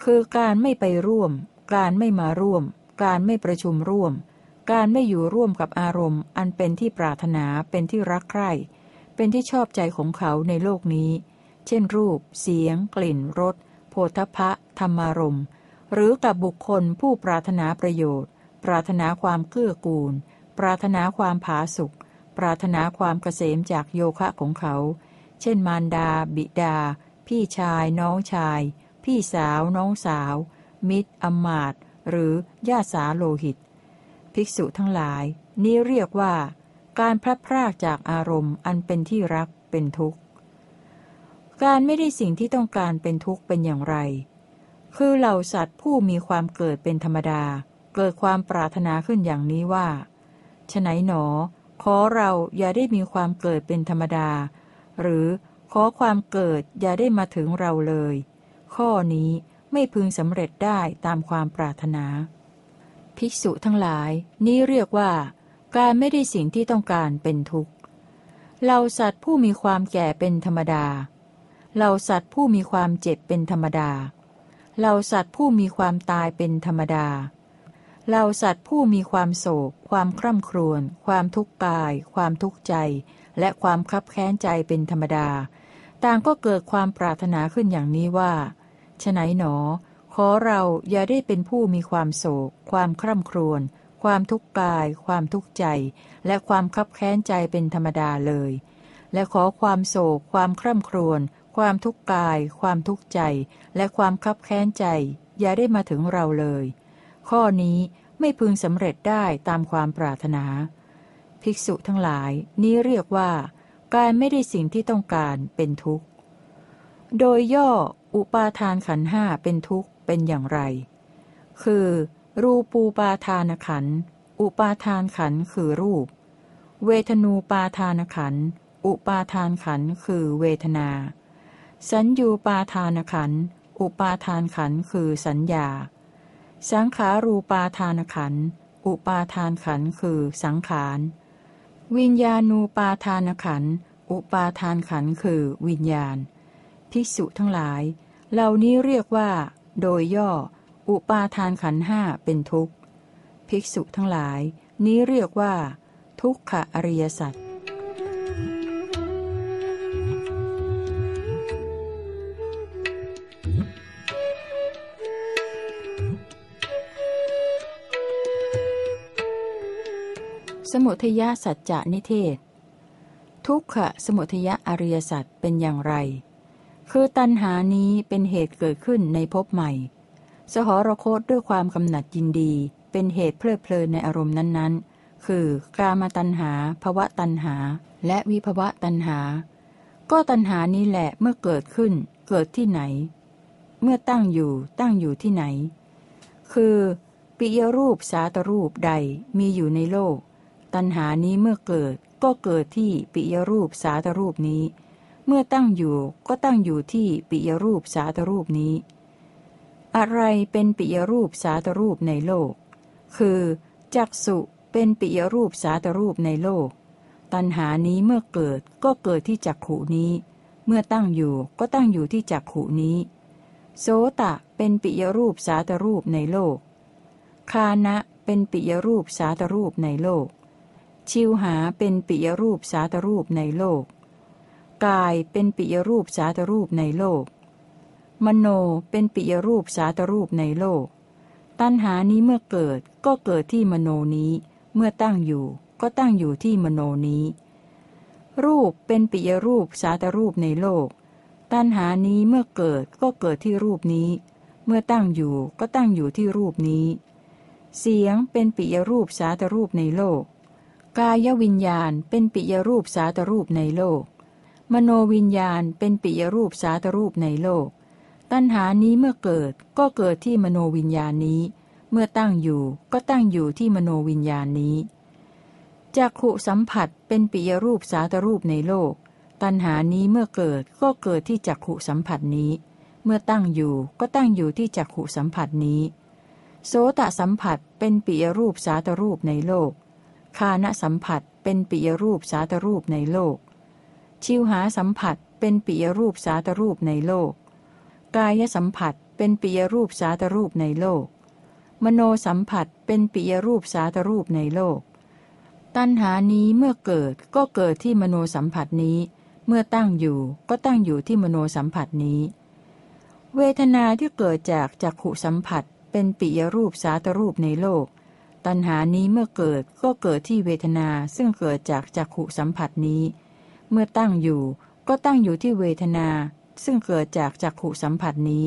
คือการไม่ไปร่วมการไม่มาร่วมการไม่ประชุมร่วมการไม่อยู่ร่วมกับอารมณ์อันเป็นที่ปรารถนาเป็นที่รักใคร่เป็นที่ชอบใจของเขาในโลกนี้เช่นรูปเสียงกลิ่นรสโผฏฐัพพะธรรมารมณ์หรือกับบุคคลผู้ปรารถนาประโยชน์ปรารถนาความเกื้อกูลปรารถนาความผาสุกปรารถนาความเกษมจากโยคะของเขาเช่นมารดาบิดาพี่ชายน้องชายพี่สาวน้องสาวมิตรอมาตย์หรือญาติสาโลหิตภิกษุทั้งหลายนี้เรียกว่าการพลัดพรากจากอารมณ์อันเป็นที่รักเป็นทุกข์การไม่ได้สิ่งที่ต้องการเป็นทุกข์เป็นอย่างไรคือเหล่าสัตว์ผู้มีความเกิดเป็นธรรมดาเกิดความปรารถนาขึ้นอย่างนี้ว่าไฉนหนอขอเราอย่าได้มีความเกิดเป็นธรรมดาหรือขอความเกิดอย่าได้มาถึงเราเลยข้อนี้ไม่พึงสำเร็จได้ตามความปรารถนาภิกษุทั้งหลายนี้เรียกว่าการไม่ได้สิ่งที่ต้องการเป็นทุกข์เหล่าสัตว์ผู้มีความแก่เป็นธรรมดาเหล่าสัตว์ผู้มีความเจ็บเป็นธรรมดาเหล่าสัตว์ผู้มีความตายเป็นธรรมดาเหล่าสัตว์ผู้มีความโศกความคร่ำครวญความทุกข์กายความทุกข์ใจและความคับแค้นใจเป็นธรรมดาต่างก็เกิดความปรารถนาขึ้นอย่างนี้ว่าไฉนหนอขอเราอย่าได้เป็นผู้มีความโศกความคร่ำครวญความทุกข์กายความทุกข์ใจและความคับแค้นใจเป็นธรรมดาเลยและขอความโศกความคร่ำครวญความทุกข์กายความทุกข์ใจและความคับแค้นใจอย่าได้มาถึงเราเลยข้อนี้ไม่พึงสำเร็จได้ตามความปรารถนาภิกษุทั้งหลายนี้เรียกว่าการไม่ได้สิ่งที่ต้องการเป็นทุกข์โดยย่ออุปาทานขันธ์ห้าเป็นทุกข์เป็นอย่างไรคือรูปูปาทานขันธ์อุปาทานขันธ์คือรูปเวทนูปาทานขันธ์อุปาทานขันธ์คือเวทนาสัญญูปาทานขันธ์อุปาทานขันธ์คือสัญญาสังขารูปาทานขันธ์อุปาทานขันธ์คือสังขารวิญญาณูปาทานขันธ์อุปาทานขันธ์คือวิญญาณภิกษุทั้งหลายเหล่านี้เรียกว่าโดยย่ออุปาทานขันธ์ห้าเป็นทุกข์ภิกษุทั้งหลายนี้เรียกว่าทุกขอริยสัจสมุทัยสัจจะนิเทศทุกขะสมุทัยอริยสัจเป็นอย่างไรคือตัณหานี้เป็นเหตุเกิดขึ้นในภพใหม่สหรคตด้วยความกำหนัดยินดีเป็นเหตุเพลิดเพลินในอารมณ์นั้นๆคือกามตัณหาภวตัณหาและวิภวตัณหาก็ตัณหานี้แหละเมื่อเกิดขึ้นเกิดที่ไหนเมื่อตั้งอยู่ที่ไหนคือปิยรูปสาตรูปใดมีอยู่ในโลกตัณหานี้เมื่อเกิดก็เกิดที่ปิยรูปสาตรูปนี้เมื่อตั้งอยู่ก็ตั้งอยู่ที่ปิยรูปสาตรูปนี้อะไรเป็นปิยรูปสาตรูปในโลกคือจักษุเป็นปิยรูปสาตรูปในโลกตัณหานี้เมื่อเกิดก็เกิดที่จักขุนี้เมื่อตั้งอยู่ก็ตั้งอยู่ที่จักขุนี้โสตะเป็นปิยรูปสาตรูปในโลกฆานะเป็นปิยรูปสาตรูปในโลกชิวหาเป็นปิยรูปสาตรูปในโลกกายเป็นปิยรูปสาตรูปในโลกมโนเป็นปิยรูปสาตรูปในโลกตัณหานี้เมื่อเกิดก็เกิดที่มโนนี้เมื่อตั้งอยู่ก็ตั้งอยู่ที่มโนนี้รูปเป็นปิยรูปสาตรูปในโลกตัณหานี้เมื่อเกิดก็เกิดที่รูปนี้ มื่อตั้งอยู่ก็ตั้งอยู่ที่รูปนี้เสียงเป็นปิยรูปสาตรูปในโลกกายวิญญาณเป็นปิยรูปสาตรูปในโลกมโนวิญญาณเป็นปิยรูปสาตรูปในโลกตัณหานี้เมื่อเกิดก็เกิดที่มโนวิญญาณนี้เมื่อตั้งอยู่ก็ตั้งอยู่ที่มโนวิญญาณนี้จักขุสัมผัสเป็นปิยรูปสาตรูปในโลกตัณหานี้เมื่อเกิดก็เกิดที่จักขุสัมผัสนี้เมื่อตั้งอยู่ก็ตั้งอยู่ที่จักขุสัมผัสนี้โสตสัมผัสเป็นปิยรูปสาตรูปในโลกคานสัมผัสเป็นปิยรูปสาตรูปในโลกชิวหาสัมผัสเป็นปิยรูปสาตรูปในโลกกายสัมผัสเป็นปิยรูปสาตรูปในโลกมโนสัมผัสเป็นปิยรูปสาตรูปในโลกตัณหานี้เมื่อเกิดก็เกิดที่มโนสัมผัสนี้เมื่อตั้งอยู่ก็ตั้งอยู่ที่มโนสัมผัสนี้เวทนาที่เกิดจากจักขุสัมผัสเป็นปิยรูปสาตรูปในโลกตัณหานี้เมื่อเกิดก็เกิดที่เวทนาซึ่งเกิดจากจักขุสัมผัสนี้เมื่อตั้งอยู่ก็ตั้งอยู่ที่เวทนาซึ่งเกิดจากจักขุสัมผัสนี้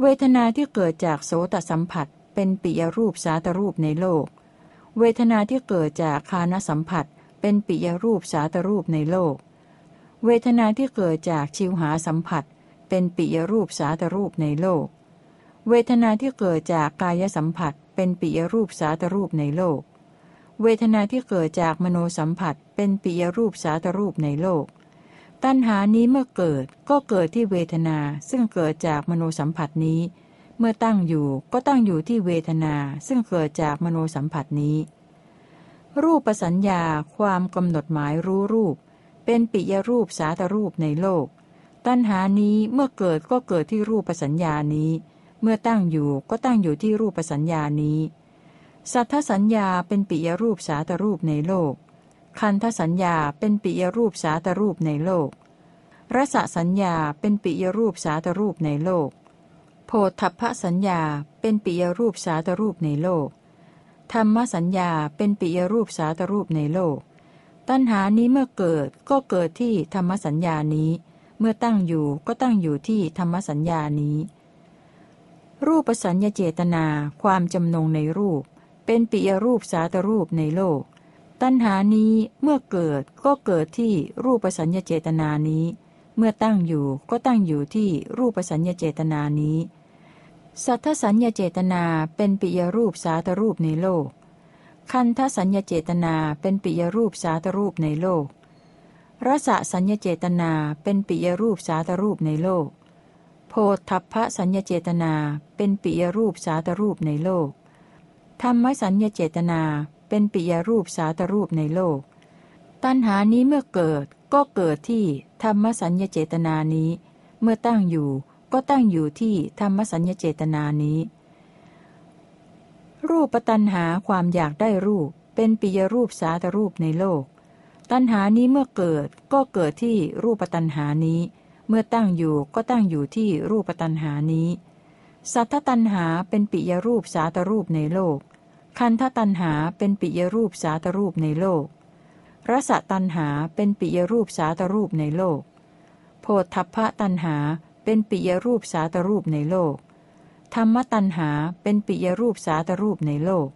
เวทนาที่เกิดจากโสตสัมผัสเป็นปิยรูปสาตรูปในโลกเวทนาที่เกิดจากคานสัมผัสเป็นปิยรูปสาตรูปในโลกเวทนาที่เกิดจากชิวหาสัมผัสเป็นปิยรูปสาตรูปในโลกเวทนาที่เกิดจากกายสัมผัสเป็นปิยรูปสาตรูปในโลกเวทนาที่เกิดจากมโนสัมผัสเป็นปิยรูปสาตรูปในโลกตัณหานี้เมื่อเกิดก็เกิดที่เวทนาซึ่งเกิดจากมโนสัมผัสนี้เมื่อตั้งอยู่ก็ตั้งอยู่ที่เวทนาซึ่งเกิดจากมโนสัมผัสนี้รูปสัญญาความกำหนดหมายรู้รูปเป็นปิยรูปสาตรูปในโลกตัณหานี้เมื่อเกิดก็เกิดที่รูปสัญญานี้เมื่อตั้งอยู่ก็ตั้งอยู่ที่รูปสัญญานี้สัทธสัญญาเป็นปิยรูปสาตรูปในโลกคันธสัญญาเป็นปิยรูปสาตรูปในโลกรสสัญญาเป็นปิยรูปสาตรูปในโลกโพธัพพสัญญาเป็นปิยรูปสาตรูปในโลกธัมมสัญญาเป็นปิยรูปสาตรูปในโลกตัณหานี้เมื่อเกิดก็เกิดที่ธัมมสัญญานี้เมื่อตั้งอยู่ก็ตั้งอยู่ที่ธัมมสัญญานี้รูปสัญญาเจตนาความจำนงในรูปเป็นปิยรูปสาตรูปในโลกตัณหานี้เมื่อเกิดก็เกิดที่รูปสัญญาเจตนานี้เมื่อตั้งอยู่ก็ตั้งอยู่ที่รูปสัญญาเจตนานี้สัทธสัญญาเจตนาเป็นปิยรูปสาตรูปในโลกคันธสัญญาเจตนาเป็นปิยรูปสาตรูปในโลกรสสัญญาเจตนาเป็นปิยรูปสาตรูปในโลกโพธัพพสัญญาเจตนาเป็นปิยรูปสาตรูปในโลกธัมมสัญญาเจตนาเป็นปิยรูปสาตรูปในโลกตัณหานี้เมื่อเกิดก็เกิดที่ธัมมสัญญาเจตนานี้เมื่อตั้งอยู่ก็ตั้งอยู่ที่ธัมมสัญญาเจตนานี้รูปตัณหาความอยากได้รูปเป็นปิยรูปสาตรูปในโลกตัณหานี้เมื่อเกิดก็เกิดที่รูปตัณหานี้เมื่อตั้งอยู่ก็ตั้งอยู่ที่รูปตัณหานี้สัทธตัณหาเป็นปิยรูปสาตรูปในโลกคันธตัณหาเป็นปิยรูปสาตรูปในโลกรสตัณหาเป็นปิยรูปสาตรูปในโลกโพธัพพตัณหาเป็นปิยรูปสาตรูปในโลกธัมมตัณหาเป็นปิยรูปสาตรูปในโลก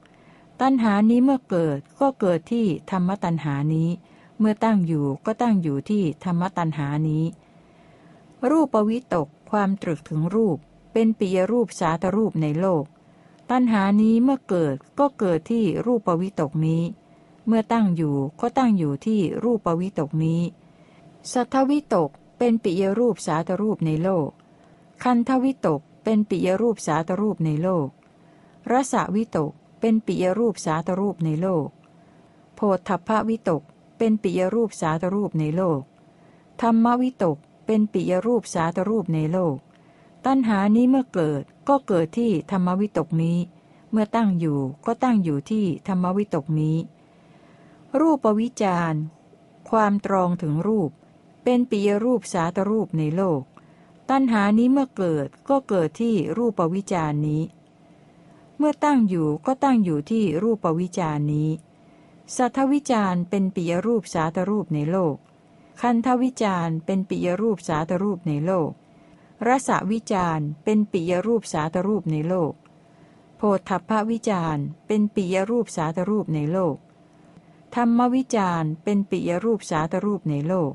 ตัณหานี้เมื่อเกิดก็เกิดที่ธัมมตัณหานี้เมื่อตั้งอยู่ก็ตั้งอยู่ที่ธัมมตัณหานี้รูปวิตกความตรึกถึงรูปเป็นปิยรูปสาตรูปในโลกตัณหานี้เมื่อเกิดก็เกิดที่รูปวิตกนี้เมื่อตั้งอยู่ก็ตั้งอยู่ที่รูปวิตกนี้สัทธวิตกเป็นปิยรูปสาตรูปในโลกคันธวิตกเป็นปิยรูปสาตรูปในโลกรสวิตกเป็นปิยรูปสาตรูปในโลกโพธัพพวิตกเป็นปิยรูปสาตรูปในโลกธัมมวิตกเป็นปิยรูปสาตรูปในโลกตัณหานี้เมื่อเกิดก็เกิดที่ธรรมวิตกนี้เมื่อตั้งอยู่ก็ตั้งอยู่ที่ธรรมวิตกนี้รูปวิจารความตรองถึงรูปเป็นปิยรูปสาตรูปในโลกตัณหานี้เมื่อเกิดก็เกิดที่รูปวิจารนี้เมื่อตั้งอยู่ก็ตั้งอยู่ที่รูปวิจารนี้สัทธวิจารเป็นปิยรูปสาตรูปในโลกคันธวิจารเป็นปิยรูปสาตรูปในโลก รสวิจารเป็นปิยรูปสาตรูปในโลกโพธัพพวิจารเป็นปิยรูปสาตรูปในโลกธรรมวิจารเป็นปิยรูปสาตรูปในโลก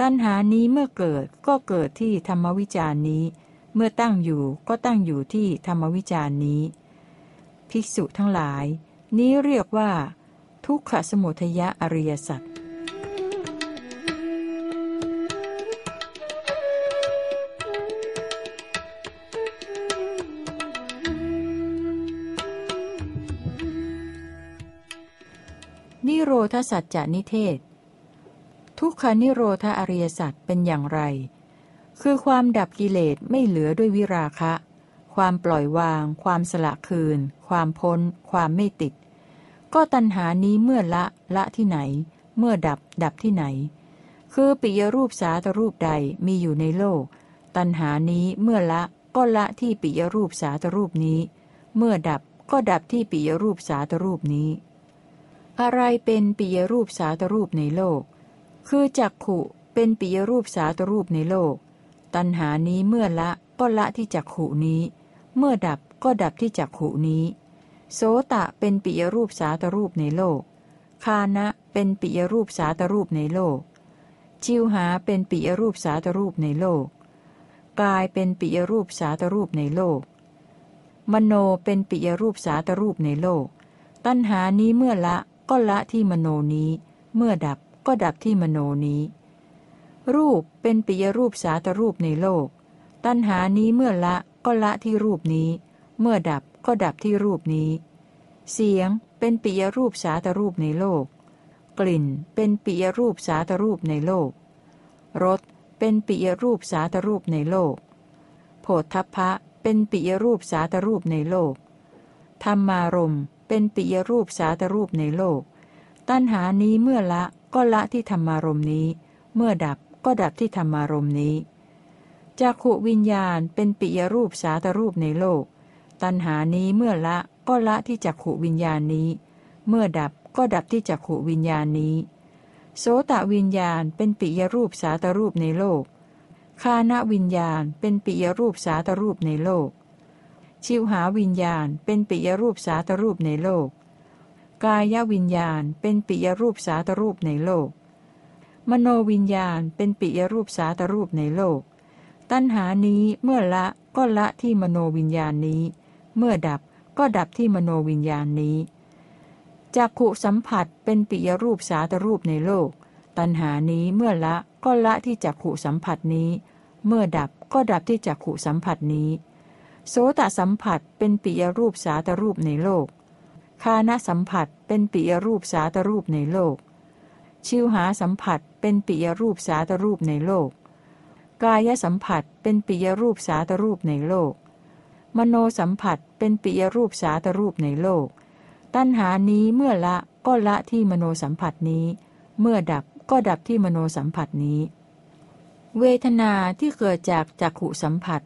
ตัณหานี้เมื่อเกิดก็เกิดที่ธรรมวิจารนี้เมื่อตั้งอยู่ก็ตั้งอยู่ที่ธรรมวิจารนี้ภิกษุทั้งหลายนี้เรียกว่าทุกขสมุทัยอริยสัจนิโรธสัจจะนิเทศทุกขนิโรธอริยสัจเป็นอย่างไรคือความดับกิเลสไม่เหลือด้วยวิราคะความปล่อยวางความสละคืนความพ้นความไม่ติดก็ตัณหานี้เมื่อละที่ไหนเมื่อดับที่ไหนคือปิยรูปสาตรูปใดมีอยู่ในโลกตัณหานี้เมื่อละก็ละที่ปิยรูปสาตรูปนี้เมื่อดับก็ดับที่ปิยรูปสาตรูปนี้อะไรเป็นปิยรูปสาตรูปในโลกคือจักขุเป็นปิยรูปสาตรูปในโลกตัณหานี้เมื่อละก็ละที่จักขุนี้เมื่อดับก็ดับที่จักขุนี้โสตะเป็นปิยรูปสาตรูปในโลกฆานะเป็นปิยรูปสาตรูปในโลกชิวหาเป็นปิยรูปสาตรูปในโลกกายเป็นปิยรูปสาตรูปในโลกมโนเป็นปิยรูปสาตรูปในโลกตัณหานี้เมื่อละก็ละที่มโนนี้เมื่อดับก็ดับที่มโนนี้รูปเป็นปิยรูปสาตรูปในโลกตัณหานี้เมื่อละก็ละที่รูปนี้เมื่อดับก็ดับที่รูปนี้เสียงเป็นปิยรูปสาตรูปในโลกกลิ่นเป็นปิยรูปสาตรูปในโลกรสเป็นปิยรูปสาตรูปในโลกโผฏฐัพพะเป็นปิยรูปสาตรูปในโลกธรรมารมณ์เป็นปิยรูปสาตรูปในโลกตัณหานี้เมื่อละก็ละที่ธรรมารมณ์นี้เมื่อดับก็ดับที่ธรรมารมณ์นี้จักขุวิญญาณเป็นปิยรูปสาตรูปในโลกตัณหานี้เมื่อละก็ละที่จักขุวิญญาณนี้เมื่อดับก็ดับที่จักขุวิญญาณนี้โสตวิญญาณเป็นปิยรูปสาตรูปในโลกฆานวิญญาณเป็นปิยรูปสาตรูปในโลกชิวหาวิญญาณเป็นปิยรูปสาตรูปในโลกกายวิญญาณเป็นปิยรูปสาตรูปในโลกมโนวิญญาณเป็นปิยรูปสาตรูปในโลกตัณหานี้เมื่อละก็ละที่มโนวิญญาณนี้เมื่อดับก็ดับที่มโนวิญญาณนี้จักขุสัมผัสเป็นปิยรูปสาตรูปในโลกตัณหานี้เมื่อละก็ละที่จักขุสัมผัสนี้เมื่อดับก็ดับที่จักขุสัมผัสนี้โสตสัมผัสเป็นปิยรูปสาตรูปในโลกฆานสัมผัสเป็นปิยรูปสาตรูปในโลกชิวหาสัมผัสเป็นปิยรูปสาตรูปในโลกกายสัมผัสเป็นปิยรูปสาตรูปในโลกมโนสัมผัสเป็นปิยรูปสาตรูปในโลกตัณหานี้เมื่อละก็ละที่มโนสัมผัสนี้เมื่อดับก็ดับที่มโนสัมผัสนี้เวทนาที่เกิดจากจักขุสัมผัส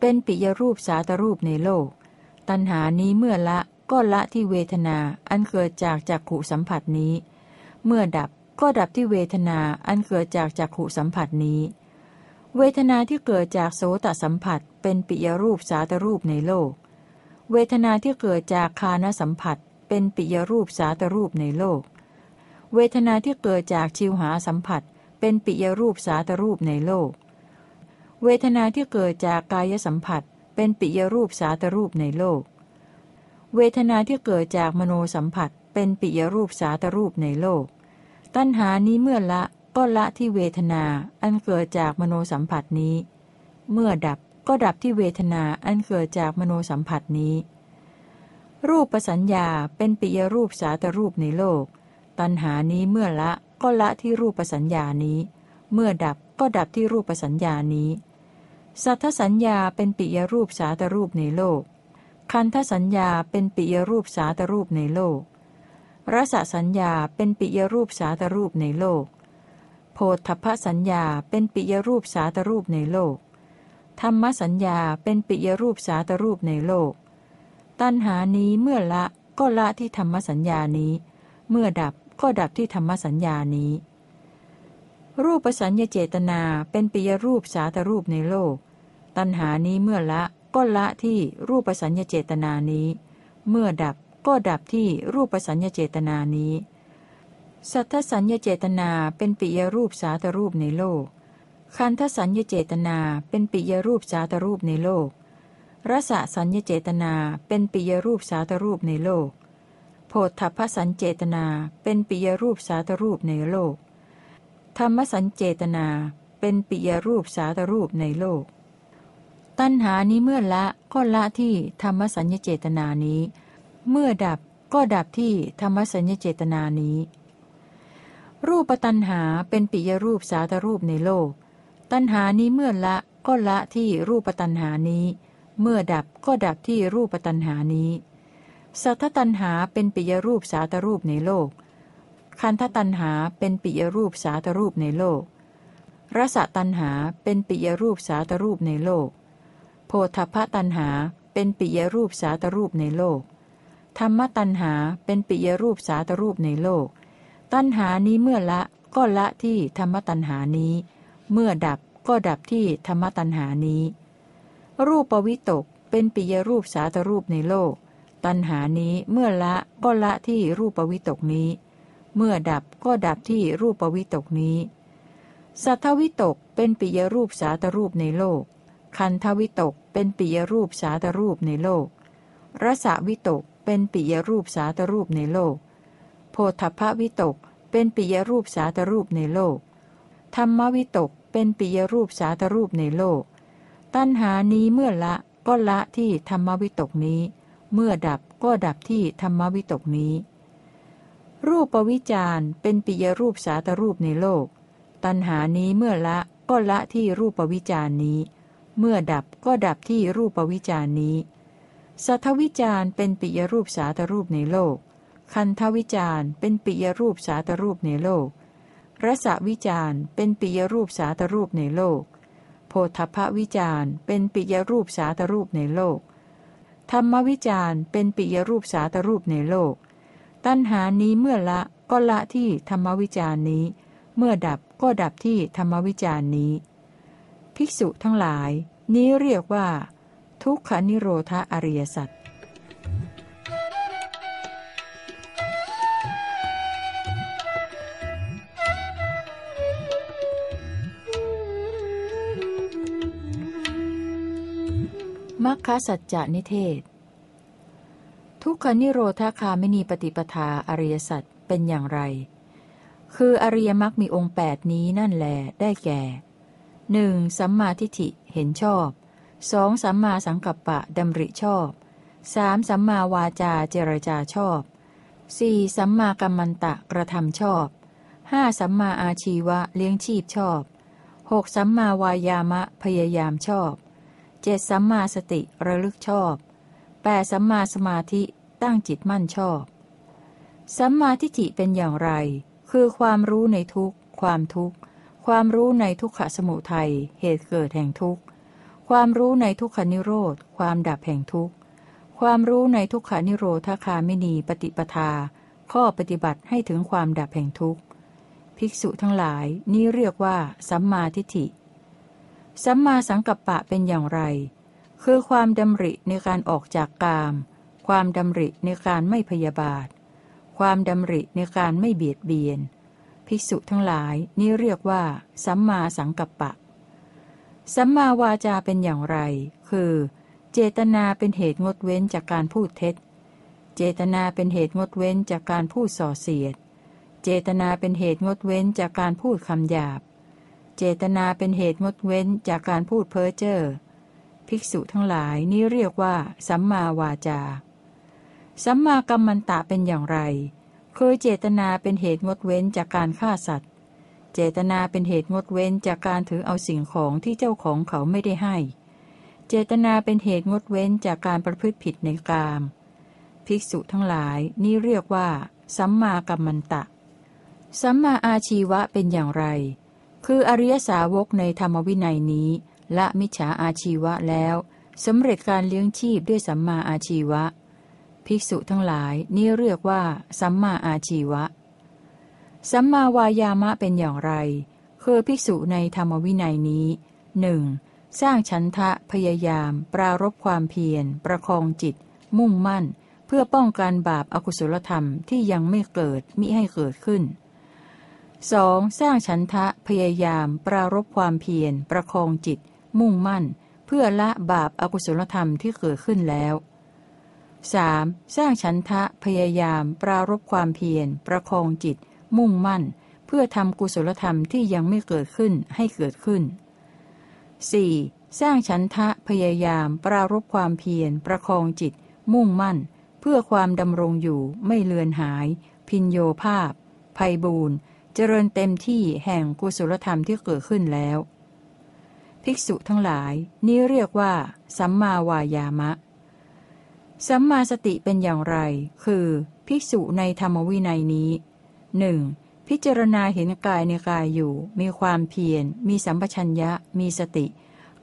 เป็นปิยรูปสาตรูปในโลกตัณหานี้เมื่อละก็ละที่เวทนาอันเกิดจากจักขุสัมผัสนี้เมื่อดับก็ดับที่เวทนาอันเกิดจากจักขุสัมผัสนี้เวทนาที่เกิดจากโสตสัมผัสเป็นปิยรูปสาตรูปในโลกเวทนาที่เกิดจากฆานสัมผัสเป็นปิยรูปสาตรูปในโลกเวทนาที่เกิดจากชิวหาสัมผัสเป็นปิยรูปสาตรูปในโลกเวทนาที่เกิดจากกายสัมผัสเป็นปิยรูปสาตรูปในโลกเวทนาที่เกิดจากมโนสัมผัสเป็นปิยรูปสาตรูปในโลกตัณหานี้เมื่อละก็ละที่เวทนาอันเกิดจากมโนสัมผัสนี้เมื่อดับก็ดับที่เวทนาอันเกิดจากมโนสัมผัสนี้รูปสัญญาเป็นปิยรูปสาตรูปในโลกตัณหานี้เมื่อละก็ละที่รูปสัญญานี้เมื่อดับก็ดับที่รูปสัญญานี้สัทธสัญญาเป็นปิยรูปสาตรูปในโลกคันธสัญญาเป็นปิยรูปสาตรูปในโลกรสสัญญาเป็นปิยรูปสาตรูปในโลกโพธัพพสัญญาเป็นปิยรูปสาตรูปในโลกธรรมสัญญาเป็นปิยรูปสาตรูปในโลกตัณหานี้เมื่อละก็ละที่ธรรมสัญญานี้เมื่อดับก็ดับที่ธรรมสัญญานี้รูปสัญญาเจตนาเป็นปิยรูปสาตรูปในโลก ตัณหานี้เมื่อละก็ละที่รูปสัญญเจตนานี้เมื่อดับก็ดับที่รูปสัญญเจตนานี้สัทธสัญญเจตนาเป็นปิยรูปสาตรูปในโลกคันธสัญญเจตนาเป็นปิยรูปสาตรูปในโลกรสสัญญเจตนาเป็นปิยรูปสาตรูปในโลกโพธัพพสัญเจตนาเป็นปิยรูปสาตรูปในโลกธรรมสัญเจตนาเป็นปิยรูปสาตรูปในโลกตัณหานี้เมื่อละก็ละที่ธรรมสัญญเจตนานี้เมื่อดับก็ดับที่ธรรมสัญญเจตนานี้รูปตัณหาเป็นปิยรูปสาตรูปในโลกตัณหานี้เมื่อละก็ละที่รูปตัณหานี้เมื่อดับก็ดับที่รูปตัณหานี้สัทธตัณหาเป็นปิยรูปสาตรูปในโลกคันธตัณหาเป็นปิยรูปสาตรูปในโลกรสตัณหาเป็นปิยรูปสาตรูปในโลกโพธัพพตัณหาเป็นปิยรูปสาตรูปในโลกธรรมตัณหาเป็นปิยรูปสาตรูปในโลกตัณหานี้เมื่อละก็ละที่ธรรมตัณหานี้เมื่อดับก็ดับที่ธรรมตัณหานี้รูปวิตกเป็นปิยรูปสาตรูปในโลกตัณหานี้เมื่อละก็ละที่รูปวิตกนี้เมื่อดับก็ดับที่รูปวิตกนี้สัทธวิตกเป็นปิยรูปสาตรูปในโลกคันธวิตกเป็นปิยรูปสาตรูปในโลกรสวิตกเป็นปิยรูปสาตรูปในโลกโพธัพพวิตกเป็นปิยรูปสาตรูปในโลกธรรมวิตกเป็นปิยรูปสาตรูปในโลกตัณหานี้เมื่อละก็ละที่ธรรมวิตกนี้เมื่อดับก็ดับที่ธรรมวิตกนี้รูปวิจารเป็นปิยรูปสาตรูปในโลกตัณหานี้เมื่อละก็ละที่รูปวิจารนี้เมื่อดับก็ดับที่รูปวิจารนี้สัทธวิจารเป็นปิยรูปสาตรูปในโลกคันธวิจารเป็นปิยรูปสาตรูปในโลกรสวิจารเป็นปิยรูปสาตรูปในโลกโพธัพพวิจารเป็นปิยรูปสาตรูปในโลกธรรมวิจารเป็นปิยรูปสาตรูปในโลกตัณหานี้เมื่อละก็ละที่ธรรมวิจารนี้เมื่อดับก็ดับที่ธรรมวิจารนี้ภิกษุทั้งหลายนี้เรียกว่าทุกขนิโรธอริยสัจมัคคสัจจนิเทศทุกขนิโรธคามินีปฏิปทาอริยสัจเป็นอย่างไรคืออริยมรรคมีองค์8นี้นั่นแลได้แก่ 1. สัมมาทิฏฐิเห็นชอบ 2. สัมมาสังกัปปะดำริชอบ 3. สัมมาวาจาเจรจาชอบ 4. สัมมากัมมันตะกระทำชอบ 5. สัมมาอาชีวะเลี้ยงชีพชอบ 6. สัมมาวายามะพยายามชอบ 7. สัมมาสติระลึกชอบ 8. สัมมาสมาธิตั้งจิตมั่นชอบสัมมาทิฏฐิเป็นอย่างไรคือความรู้ในทุกข์ความทุกข์ความรู้ในทุกขสมุทัยเหตุเกิดแห่งทุกข์ความรู้ในทุกขนิโรธความดับแห่งทุกข์ความรู้ในทุกขนิโรธคามินีปฏิปทาข้อปฏิบัติให้ถึงความดับแห่งทุกข์ภิกษุทั้งหลายนี้เรียกว่าสัมมาทิฏฐิสัมมาสังกัปปะเป็นอย่างไรคือความดำริในการออกจากกามความดำริในการไม่พยาบาทความดำริในการไม่เบียดเบียนภิกษุทั้งหลายนี้เรียกว่าสัมมาสังกัปปะสัมมาวาจาเป็นอย่างไรคือเจตนาเป็นเหตุงดเว้นจากการพูดเท็จเจตนาเป็นเหตุงดเว้นจากการพูดส่อเสียดเจตนาเป็นเหตุงดเว้นจากการพูดคำหยาบเจตนาเป็นเหตุงดเว้นจากการพูดเพ้อเจ้อภิกษุทั้งหลายนี้เรียกว่าสัมมาวาจาสัมมากัมมันตะเป็นอย่างไรคือเจตนาเป็นเหตุงดเว้นจากการฆ่าสัตว์เจตนาเป็นเหตุงดเว้นจากการถือเอาสิ่งของที่เจ้าของเขาไม่ได้ให้เจตนาเป็นเหตุงดเว้นจากการประพฤติผิดในกามภิกษุทั้งหลายนี้เรียกว่าสัมมากัมมันตะสัมมาอาชีวะเป็นอย่างไรคืออริยสาวกในธรรมวินัยนี้ละมิจฉาอาชีวะแล้วสำเร็จการเลี้ยงชีพด้วยสัมมาอาชีวะภิกษุทั้งหลายนี้เรียกว่าสัมมาอาชีวะสัมมาวายามะเป็นอย่างไรคือภิกษุในธรรมวินัยนี้ 1. สร้างฉันทะพยายามปรารบความเพียรประคองจิตมุ่งมั่นเพื่อป้องกันบาปอกุศลธรรมที่ยังไม่เกิดมิให้เกิดขึ้น 2. สร้างฉันทะพยายามปรารบความเพียรประคองจิตมุ่งมั่นเพื่อละบาปอกุศลธรรมที่เกิดขึ้นแล้ว 3. สร้างฉันทะพยายามปรารบความเพียรประคองจิตมุ่งมั่นเพื่อทำกุศลธรรมที่ยังไม่เกิดขึ้นให้เกิดขึ้น 4. สร้างฉันทะพยายามปรารบความเพียรประคองจิตมุ่งมั่นเพื่อความดำรงอยู่ไม่เลือนหายพินโยภาพไพบูรณ์เจริญเต็มที่แห่งกุศลธรรมที่เกิดขึ้นแล้วภิกษุทั้งหลายนี้เรียกว่าสัมมาวายามะสัมมาสติเป็นอย่างไรคือภิกษุในธรรมวินัยนี้ 1. พิจารณาเห็นกายในกายอยู่มีความเพียรมีสัมปชัญญะมีสติ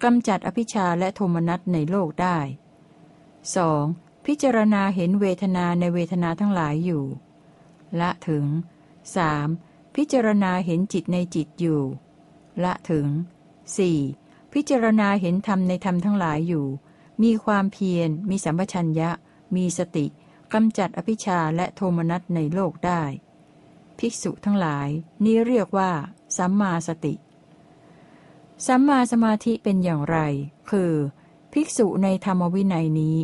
กำจัดอภิชาและโทมนัสในโลกได้ 2. พิจารณาเห็นเวทนาในเวทนาทั้งหลายอยู่ละถึง 3. พิจารณาเห็นจิตในจิตอยู่ละถึง 4. พิจารณาเห็นธรรมในธรรมทั้งหลายอยู่มีความเพียรมีสัมปชัญญะมีสติกำจัดอภิชาและโทมนัสในโลกได้ภิกษุทั้งหลายนี้เรียกว่าสัมมาสติสัมมาสมาธิเป็นอย่างไรคือภิกษุในธรรมวินัยนี้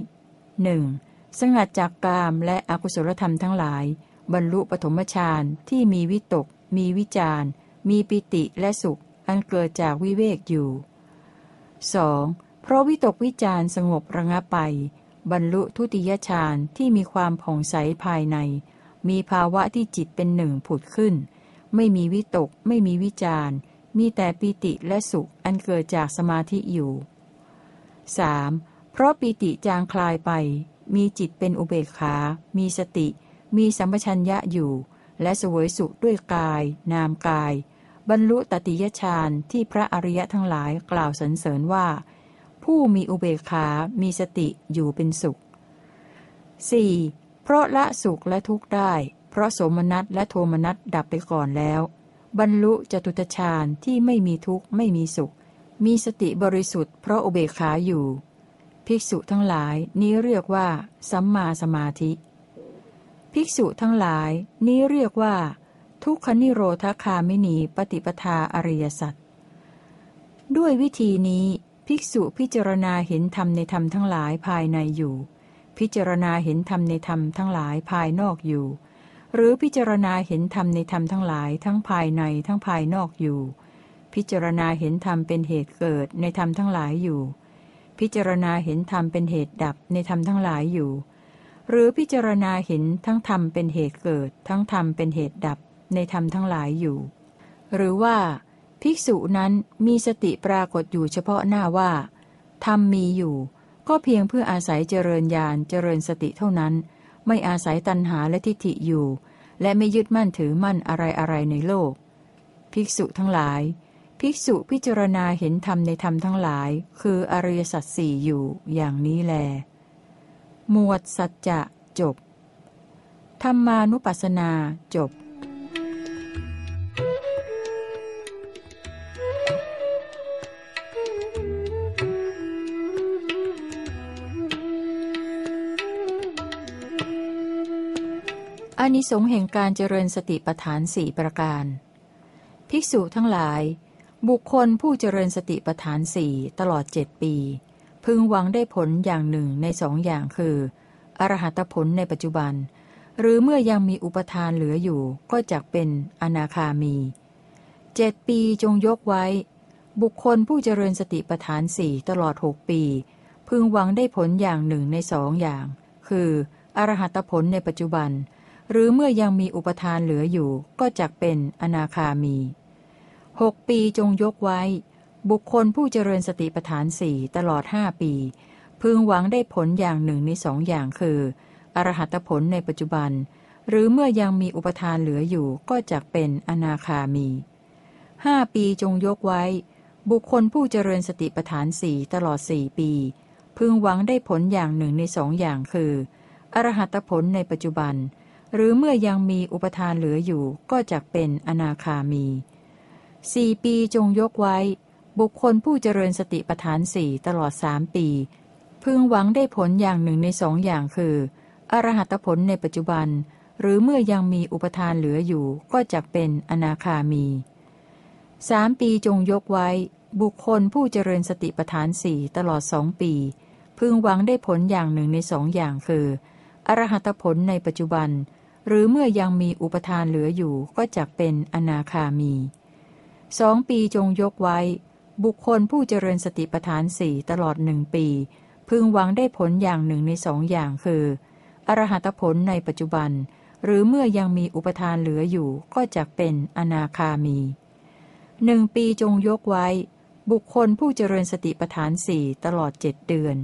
1. สงัดจากกามและอกุศลธรรมทั้งหลายบรรลุปฐมฌานที่มีวิตกมีวิจารมีปิติและสุขอันเกิดจากวิเวกอยู่ 2. เพราะวิตกวิจารสงบระงับไปบรรลุทุติยฌานที่มีความผ่องใสภายในมีภาวะที่จิตเป็นหนึ่งผุดขึ้นไม่มีวิตกไม่มีวิจารมีแต่ปิติและสุขอันเกิดจากสมาธิอยู่ 3. เพราะปิติจางคลายไปมีจิตเป็นอุเบกขามีสติมีสัมปชัญญะอยู่และเสวยสุขด้วยกายนามกายบรรลุตติยฌานที่พระอริยะทั้งหลายกล่าวสรรเสริญว่าผู้มีอุเบกขามีสติอยู่เป็นสุข 4. เพราะละสุขและทุกข์ได้เพราะโสมนัสและโทมนัสดับไปก่อนแล้วบรรลุจตุตฌานที่ไม่มีทุกข์ไม่มีสุขมีสติบริสุทธิ์เพราะอุเบกขาอยู่ภิกษุทั้งหลายนี้เรียกว่าสัมมาสมาธิภิกษุทั้งหลายนี้เรียกว่าทุกขนิโรธคามินีปฏิปทาอริยสัจด้วยวิธีนี้ภิกษุพิจารณาเห็นธรรมในธรรมทั้งหลายภายในอยู่พิจารณาเห็นธรรมในธรรมทั้งหลายภายนอกอยู่หรือพิจารณาเห็นธรรมในธรรมทั้งหลายทั้งภายในทั้งภายนอกอยู่พิจารณาเห็นธรรมเป็นเหตุเกิดในธรรมทั้งหลายอยู่พิจารณาเห็นธรรมเป็นเหตุดับในธรรมทั้งหลายอยู่หรือพิจารณาเห็นทั้งธรรมเป็นเหตุเกิดทั้งธรรมเป็นเหตุดับในธรรมทั้งหลายอยู่หรือว่าภิกษุนั้นมีสติปรากฏอยู่เฉพาะหน้าว่าธรรมมีอยู่ก็เพียงเพื่ออาศัยเจริญญาณเจริญสติเท่านั้นไม่อาศัยตัณหาและทิฏฐิอยู่และไม่ยึดมั่นถือมั่นอะไรๆในโลกภิกษุทั้งหลายภิกษุพิจารณาเห็นธรรมในธรรมทั้งหลายคืออริยสัจสี่อยู่อย่างนี้แลหมวดสัจจะจบธัมมานุปัสสนาจบอานิสงส์แห่งการเจริญสติปัฏฐานสี่ประการภิกษุทั้งหลายบุคคลผู้เจริญสติปัฏฐานสี่ตลอด7 ปีพึงหวังได้ผลอย่างหนึ่งใน2อย่างคืออรหัตผลในปัจจุบันหรือเมื่อยังมีอุปทานเหลืออยู่ก็จักเป็นอนาคามี7 ปีจงยกไว้บุคคลผู้เจริญสติปัฏฐานสี่ตลอด6 ปีพึงหวังได้ผลอย่างหนึ่งใน2อย่างคืออรหัตผลในปัจจุบันหรือเมื่อยังมีอุปทานเหลืออยู่ก็จักเป็นอนาคามี6 ปีจงยกไว้บุคคลผู้เจริญสติปัฏฐานสี่ตลอด5 ปีพึงหวังได้ผลอย่างหนึ่งใน2อย่างคืออรหัตผลในปัจจุบันหรือเมื่อยังมีอุปทานเหลืออยู่ก็จักเป็นอนาคามี5 ปีจงยกไว้บุคคลผู้เจริญสติปัฏฐานสี่ตลอด4 ปีพึงหวังได้ผลอย่างหนึ่งใน2อย่างคืออรหัตผลในปัจจุบันหรือเมื่อยังมีอุปทานเหลืออยู่ก็จักเป็นอนาคามี4 ปีจงยกไว้ บุคคลผู้เจริญสติปัฏฐานสี่ตลอด3 ปีพึงหวังได้ผลอย่างหนึ่งใน2 อย่างคืออรหัตผลในปัจจุบันหรือเมื่อยังมีอุปทานเหลืออยู่ก็จักเป็นอนาคามี3 ปีจงยกไว้บุคคลผู้เจริญสติปัฏฐานสี่ตลอด2 ปีพึงหวังได้ผลอย่างหนึ่งใน2 อย่างคืออรหัตผลในปัจจุบันหรือเมื่อยังมีอุปทานเหลืออยู่ก็จักเป็นอนาคามี2 ปีจงยกไว้บุคคลผู้เจริญสติปัฏฐานสี่ตลอด1 ปีพึงหวังได้ผลอย่างหนึ่งใน2 อย่างคืออรหัตผลในปัจจุบันหรือเมื่อยังมีอุปทานเหลืออยู่ก็จักเป็นอนาคามี1 ปีจงยกไว้บุคคลผู้เจริญสติปัฏฐานสี่ตลอด7 เดือน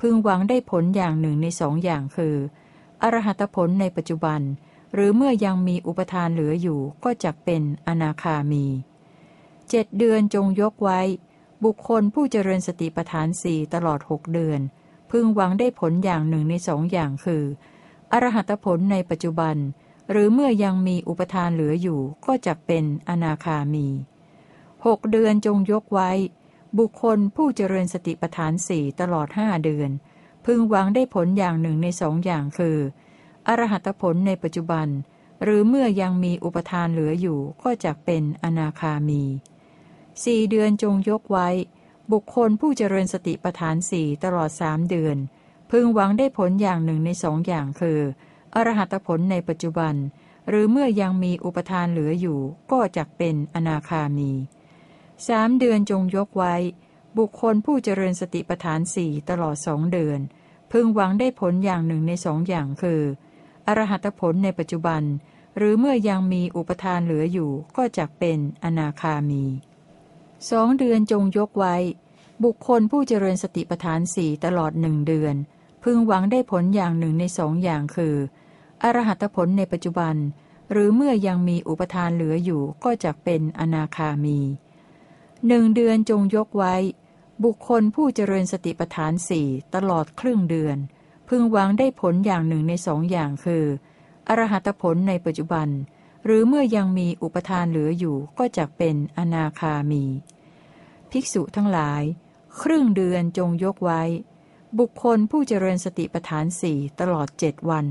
พึงหวังได้ผลอย่างหนึ่งใน2 อย่างคืออรหัตผลในปัจจุบันหรือเมื่อยังมีอุปทานเหลืออยู่ก็จักเป็นอนาคามี7 เดือนจงยกไว้บุคคลผู้เจริญสติปัฏฐานสี่ตลอด6 เดือนพึงหวังได้ผลอย่างหนึ่งใน2 อย่างคืออรหัตผลในปัจจุบันหรือเมื่อยังมีอุปทานเหลืออยู่ก็จักเป็นอนาคามี6 เดือนจงยกไว้บุคคลผู้เจริญสติปัฏฐานสี่ตลอด5 เดือนพึงหวังได้ผลอย่างหนึ่งใน2 อย่างคืออรหัตผลในปัจจุบันหรือเมื่อยังมีอุปทานเหลืออยู่ก็จักเป็นอนาคามี4 เดือนจงยกไว้บุคคลผู้เจริญสติปัฏฐานสี่ตลอด3 เดือนพึงหวังได้ผลอย่างหนึ่งใน2 อย่างคืออรหัตผลในปัจจุบันหรือเมื่อยังมีอุปทานเหลืออยู่ก็จักเป็นอนาคามี3 เดือนจงยกไว้บุคคลผู้เจริญสติปัฏฐานสี่ตลอด2 เดือนพึงหวังได้ผลอย่างหนึ่งใน2 อย่างคืออรหัตผลในปัจจุบันหรือเมื่อยังมีอุปทานเหลืออยู่ก็จักเป็นอนาคามี2 เดือนจงยกไว้บุคคลผู้เจริญสติปัฏฐานสี่ตลอด1 เดือนพึงหวังได้ผลอย่างหนึ่งใน2 อย่างคืออรหัตผลในปัจจุบันหรือเมื่อยังมีอุปทานเหลืออยู่ก็จักเป็นอนาคามี1 เดือนจงยกไว้บุคคลผู้เจริญสติปัฏฐานสี่ตลอดครึ่งเดือนพึงหวังได้ผลอย่างหนึ่งใน2 อย่างคืออรหัตผลในปัจจุบันหรือเมื่อยังมีอุปทานเหลืออยู่ก็จักเป็นอนาคามีภิกษุทั้งหลายครึ่งเดือนจงยกไว้บุคคลผู้เจริญสติปัฏฐานสี่ตลอด7 วัน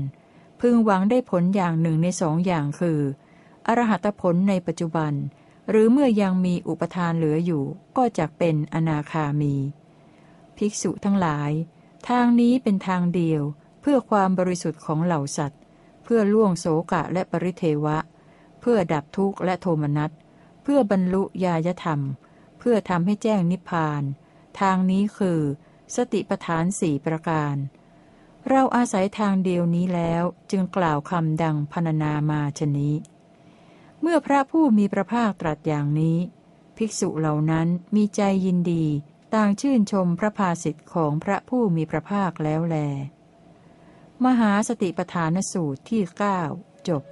พึงหวังได้ผลอย่างหนึ่งใน2 อย่างคืออรหัตผลในปัจจุบันหรือเมื่อยังมีอุปทานเหลืออยู่ก็จักเป็นอนาคามีภิกษุทั้งหลายทางนี้เป็นทางเดียวเพื่อความบริสุทธิ์ของเหล่าสัตว์เพื่อล่วงโสกะและปริเทวะเพื่อดับทุกข์และโทมนัสเพื่อบรรลุญายธรรมเพื่อทำให้แจ้งนิพพานทางนี้คือสติปัฏฐาน4 ประการเราอาศัยทางเดียวนี้แล้วจึงกล่าวคำดังพรรณนามาชนี้เมื่อพระผู้มีพระภาคตรัสอย่างนี้ภิกษุเหล่านั้นมีใจยินดีต่างชื่นชมพระภาสิทธิ์ของพระผู้มีพระภาคแล้วแลมหาสติปัฏฐานสูตรที่ 9จบ